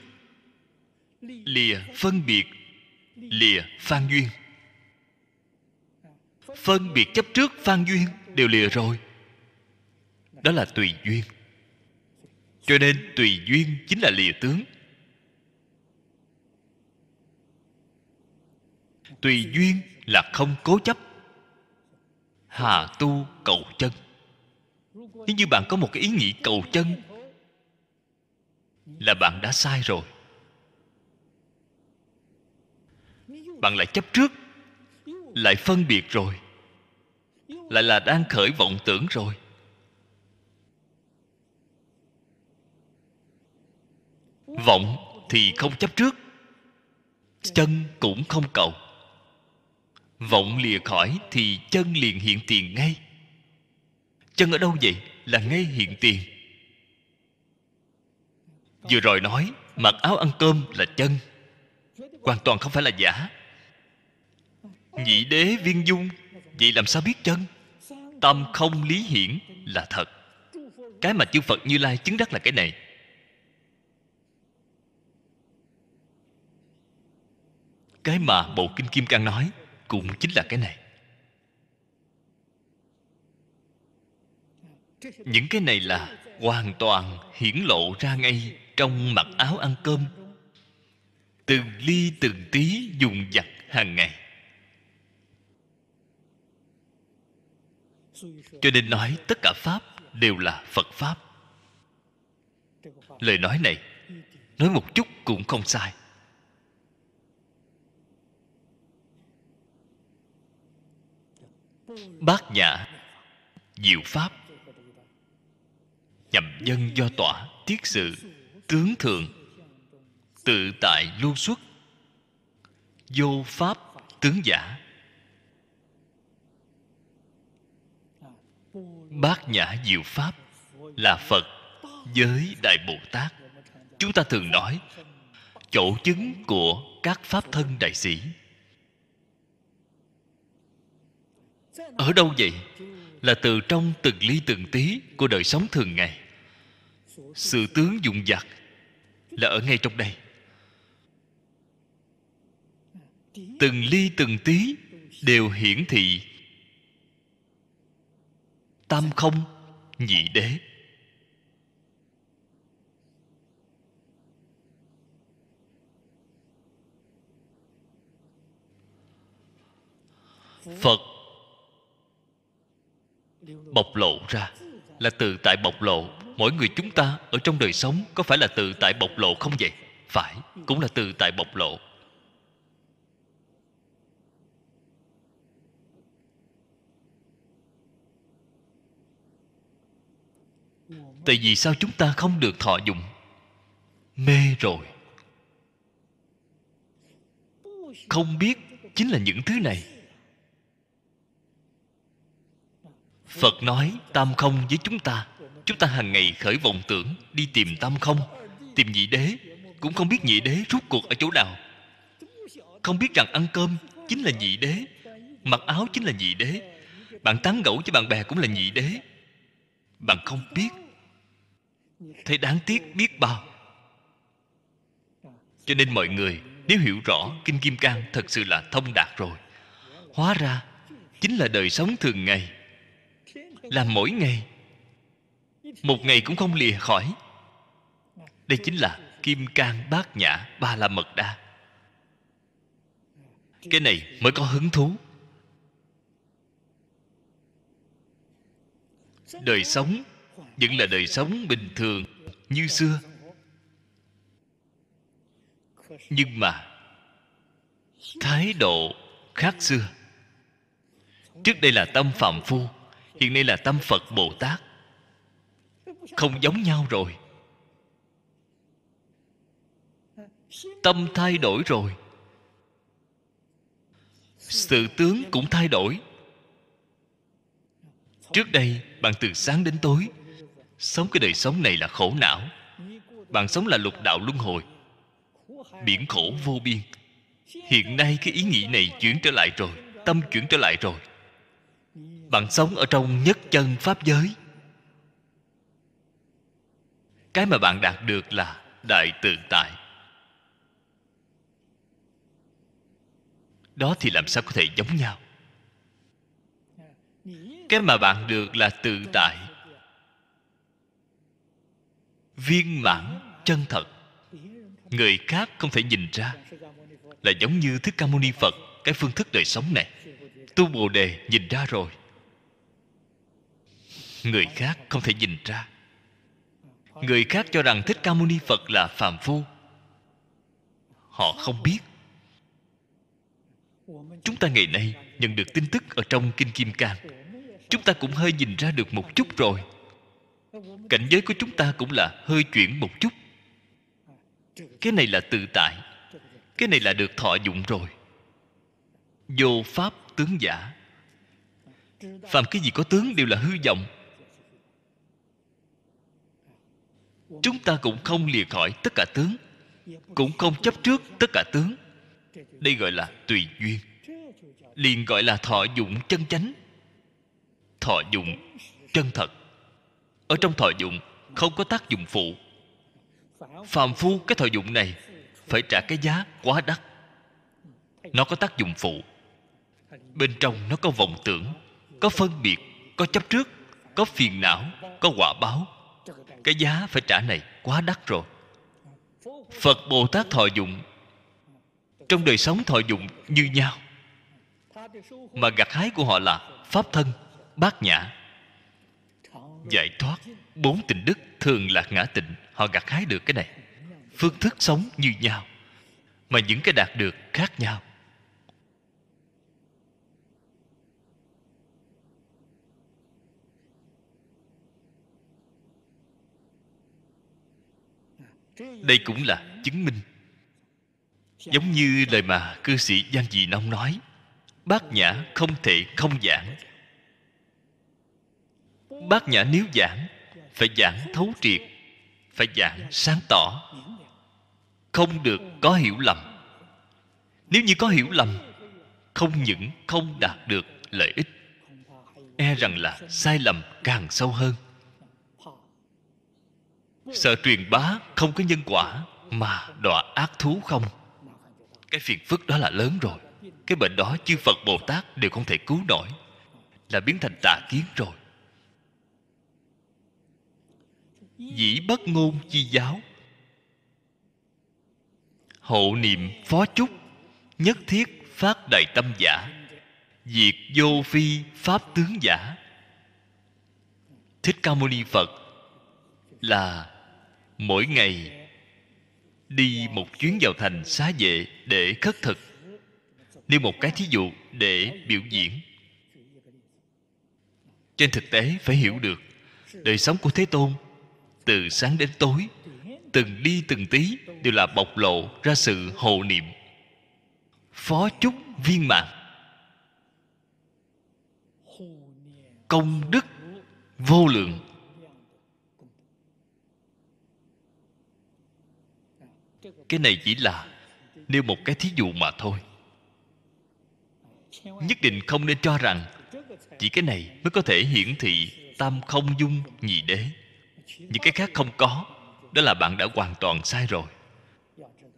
lìa phân biệt, lìa phan duyên. phân biệt chấp trước phan duyên đều lìa rồi. Đó là tùy duyên. Cho nên tùy duyên chính là lìa tướng. Tùy duyên là không cố chấp. Hà tu cầu chân. Nếu như bạn có một cái ý nghĩ cầu chân là bạn đã sai rồi. Bạn lại chấp trước, lại phân biệt rồi, lại là đang khởi vọng tưởng rồi. Vọng thì không chấp trước, chân cũng không cầu. Vọng lìa khỏi thì chân liền hiện tiền ngay. Chân ở đâu vậy? Là ngay hiện tiền. Vừa rồi nói mặc áo ăn cơm là chân, hoàn toàn không phải là giả. Nhị đế viên dung, vậy làm sao biết chân? Tâm không lý hiển là thật. Cái mà chư Phật Như Lai chứng đắc là cái này. Cái mà bộ Kinh Kim Cang nói cũng chính là cái này. Những cái này là hoàn toàn hiển lộ ra ngay trong mặc áo ăn cơm, từng ly từng tí dùng vặt hàng ngày. Cho nên nói tất cả Pháp đều là Phật Pháp. Lời nói này nói một chút cũng không sai. Bát nhã, diệu Pháp, nhậm dân do tỏa, tiết sự, tướng thường, tự tại lưu xuất, vô Pháp tướng giả. Bát nhã diệu Pháp là Phật giới Đại Bồ Tát. Chúng ta thường nói chỗ chứng của các Pháp Thân Đại Sĩ. Ở đâu vậy? Là từ trong từng ly từng tí của đời sống thường ngày. Sự tướng dụng vặt là ở ngay trong đây. Từng ly từng tí đều hiển thị tam không nhị đế. Phật bộc lộ ra là tự tại bộc lộ. Mỗi người chúng ta ở trong đời sống có phải là tự tại bộc lộ không vậy? Phải, cũng là tự tại bộc lộ. Tại vì sao chúng ta không được thọ dụng? Mê rồi, không biết chính là những thứ này. Phật nói tam không với chúng ta. Chúng ta hàng ngày khởi vọng tưởng, đi tìm tam không, tìm nhị đế, cũng không biết nhị đế rút cuộc ở chỗ nào. Không biết rằng ăn cơm chính là nhị đế, mặc áo chính là nhị đế, bạn tán gẫu với bạn bè cũng là nhị đế. Bạn không biết, thấy đáng tiếc biết bao. Cho nên mọi người nếu hiểu rõ Kinh Kim Cang thật sự là thông đạt rồi. Hóa ra chính là đời sống thường ngày, làm mỗi ngày, một ngày cũng không lìa khỏi. Đây chính là Kim Cang Bát Nhã Ba La Mật Đa. Cái này mới có hứng thú. Đời sống vẫn là đời sống bình thường như xưa, nhưng mà thái độ khác xưa. Trước đây là tâm phàm phu, hiện nay là tâm Phật Bồ Tát, không giống nhau rồi. Tâm thay đổi rồi, sự tướng cũng thay đổi. Trước đây bạn từ sáng đến tối sống cái đời sống này là khổ não. Bạn sống là lục đạo luân hồi, biển khổ vô biên. Hiện nay cái ý nghĩ này chuyển trở lại rồi, tâm chuyển trở lại rồi. Bạn sống ở trong nhất chân Pháp giới. Cái mà bạn đạt được là đại tự tại. Đó thì làm sao có thể giống nhau? Cái mà bạn được là tự tại, viên mãn, chân thật. Người khác không thể nhìn ra. Là giống như Thích Ca Mâu Ni Phật, cái phương thức đời sống này. Tu Bồ Đề nhìn ra rồi, người khác không thể nhìn ra. Người khác cho rằng Thích Ca Mâu Ni Phật là phàm phu. Họ không biết. Chúng ta ngày nay nhận được tin tức ở trong Kinh Kim Cang, chúng ta cũng hơi nhìn ra được một chút rồi. Cảnh giới của chúng ta cũng là hơi chuyển một chút. Cái này là tự tại, cái này là được thọ dụng rồi. Vô pháp tướng giả, phàm cái gì có tướng đều là hư vọng. Chúng ta cũng không lìa khỏi tất cả tướng, cũng không chấp trước tất cả tướng. Đây gọi là tùy duyên, liền gọi là thọ dụng chân chánh, thọ dụng chân thật. Ở trong thọ dụng không có tác dụng phụ. Phàm phu cái thọ dụng này phải trả cái giá quá đắt. Nó có tác dụng phụ, bên trong nó có vọng tưởng, có phân biệt, có chấp trước, có phiền não, có quả báo. Cái giá phải trả này quá đắt rồi. Phật Bồ Tát thọ dụng, trong đời sống thọ dụng như nhau. Mà gặt hái của họ là Pháp Thân, Bát Nhã, giải thoát, bốn tịnh đức, thường lạc ngã tịnh. Họ gặt hái được cái này. Phương thức sống như nhau, mà những cái đạt được khác nhau. Đây cũng là chứng minh. Giống như lời mà cư sĩ Giang Dị Nông nói, Bát Nhã không thể không giảng. Bát Nhã nếu giảng, phải giảng thấu triệt, phải giảng sáng tỏ, không được có hiểu lầm. Nếu như có hiểu lầm, không những không đạt được lợi ích, e rằng là sai lầm càng sâu hơn. Sợ truyền bá không có nhân quả mà đọa ác thú không? Cái phiền phức đó là lớn rồi. Cái bệnh đó chư Phật Bồ Tát đều không thể cứu nổi, là biến thành tà kiến rồi. Dĩ bất ngôn chi giáo, hộ niệm phó chúc, nhất thiết phát đại tâm giả, diệt vô phi pháp tướng giả. Thích Ca Mâu Ni Phật là mỗi ngày đi một chuyến vào thành Xá Vệ để khất thực. Nêu một cái thí dụ để biểu diễn. Trên thực tế phải hiểu được đời sống của Thế Tôn từ sáng đến tối, từng đi từng tí đều là bộc lộ ra sự hộ niệm phó chúc viên mãn, công đức vô lượng. Cái này chỉ là nêu một cái thí dụ mà thôi. Nhất định không nên cho rằng chỉ cái này mới có thể hiển thị tam không dung nhị đế, những cái khác không có. Đó là bạn đã hoàn toàn sai rồi.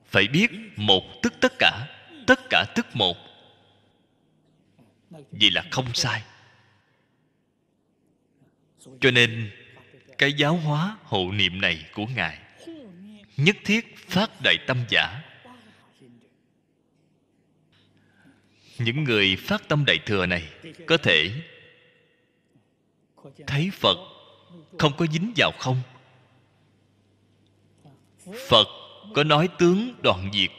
Phải biết một tức tất cả, tất cả tức một, vì là không sai. Cho nên cái giáo hóa hộ niệm này của Ngài, nhất thiết phát đại tâm giả. Những người phát tâm đại thừa này có thể thấy Phật không có dính vào không. Phật có nói tướng đoạn diệt.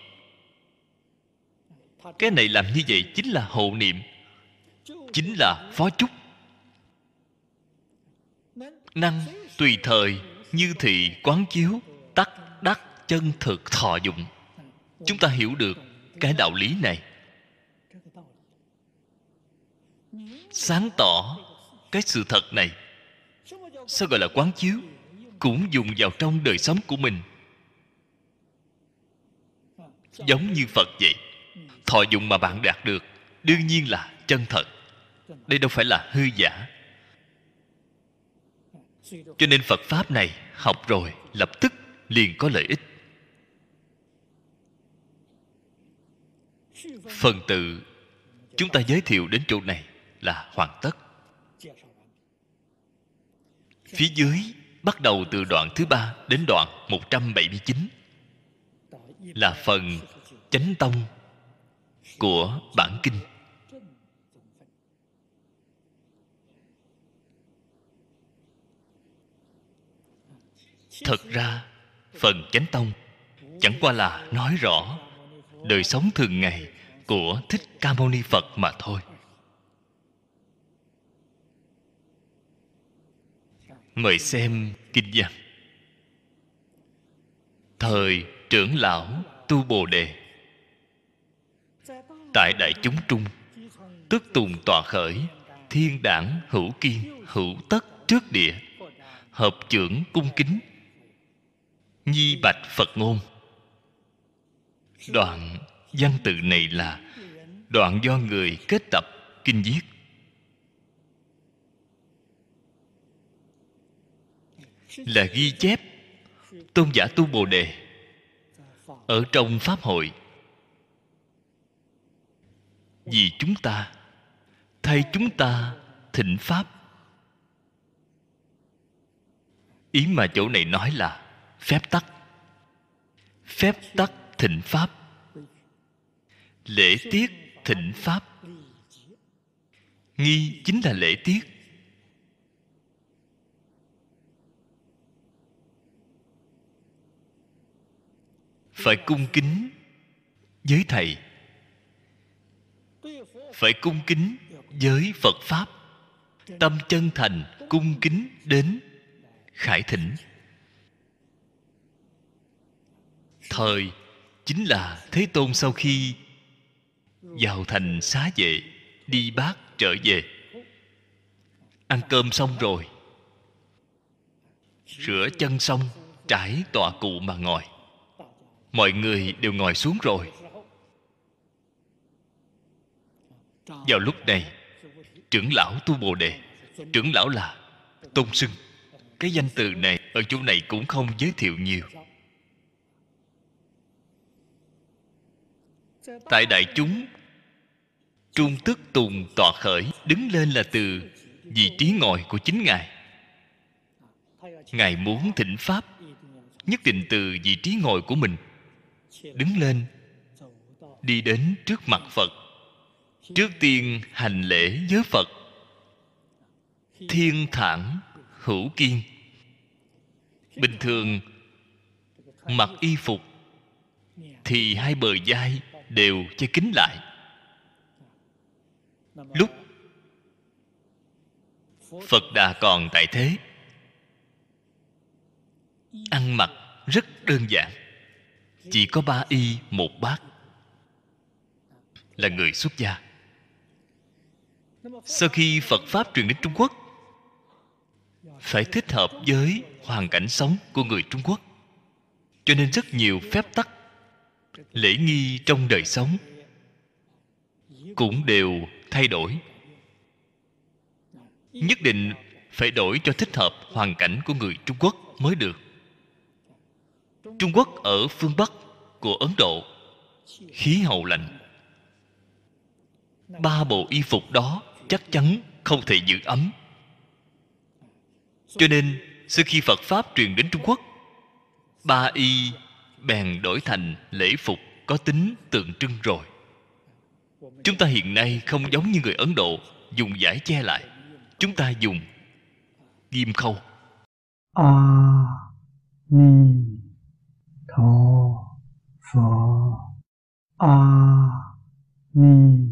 Cái này làm như vậy chính là hộ niệm, chính là phó chúc. Năng tùy thời như thị quán chiếu, tắc đắc chân thực thọ dụng. Chúng ta hiểu được cái đạo lý này, sáng tỏ cái sự thật này. Sao gọi là quán chiếu? Cũng dùng vào trong đời sống của mình. Giống như Phật vậy. Thọ dụng mà bạn đạt được đương nhiên là chân thật. Đây đâu phải là hư giả. Cho nên Phật Pháp này học rồi lập tức liền có lợi ích. Phần tự chúng ta giới thiệu đến chỗ này là hoàn tất. Phía dưới bắt đầu từ đoạn thứ ba đến đoạn một trăm bảy mươi chín là phần chánh tông của bản kinh. Thật ra phần chánh tông chẳng qua là nói rõ đời sống thường ngày của Thích Ca Mâu Ni Phật mà thôi. Mời xem kinh văn: thời trưởng lão tu Bồ Đề, tại đại chúng trung tức tùng tọa khởi, thiên đảng hữu kiên hữu tất trước địa, hợp trưởng cung kính, nhi bạch Phật ngôn. Đoạn văn tự này là đoạn do người kết tập kinh viết. Là ghi chép tôn giả tu Bồ Đề ở trong Pháp hội. Vì chúng ta, thay chúng ta thỉnh Pháp. Ý mà chỗ này nói là phép tắc. Phép tắc thỉnh Pháp, lễ tiết thỉnh Pháp. Nghi chính là lễ tiết. Phải cung kính với Thầy, phải cung kính với Phật Pháp. Tâm chân thành cung kính đến khải thỉnh. Thời chính là Thế Tôn sau khi vào thành Xá Vệ, đi bát trở về, ăn cơm xong rồi, rửa chân xong, trải tọa cụ mà ngồi. Mọi người đều ngồi xuống rồi. Vào lúc này, trưởng lão tu Bồ Đề, trưởng lão là tôn xưng. Cái danh từ này ở chỗ này cũng không giới thiệu nhiều. Tại đại chúng trung tức tùng tọa khởi, đứng lên là từ vị trí ngồi của chính Ngài. Ngài muốn thỉnh Pháp, nhất định từ vị trí ngồi của mình đứng lên, đi đến trước mặt Phật. Trước tiên hành lễ với Phật. Thiên thản hữu kiên. Bình thường mặc y phục thì hai bờ vai đều che kín lại. Lúc Phật Đà còn tại thế, ăn mặc rất đơn giản, chỉ có ba y một bát. Là người xuất gia. Sau khi Phật Pháp truyền đến Trung Quốc, phải thích hợp với hoàn cảnh sống của người Trung Quốc, cho nên rất nhiều phép tắc, lễ nghi trong đời sống cũng đều thay đổi. Nhất định phải đổi cho thích hợp hoàn cảnh của người Trung Quốc mới được. Trung Quốc ở phương Bắc của Ấn Độ, khí hậu lạnh, ba bộ y phục đó chắc chắn không thể giữ ấm. Cho nên sau khi Phật Pháp truyền đến Trung Quốc, ba y bèn đổi thành lễ phục có tính tượng trưng rồi. Chúng ta hiện nay không giống như người Ấn Độ dùng vải che lại, chúng ta dùng ghim khâu. A-mi-tho-pho. A-mi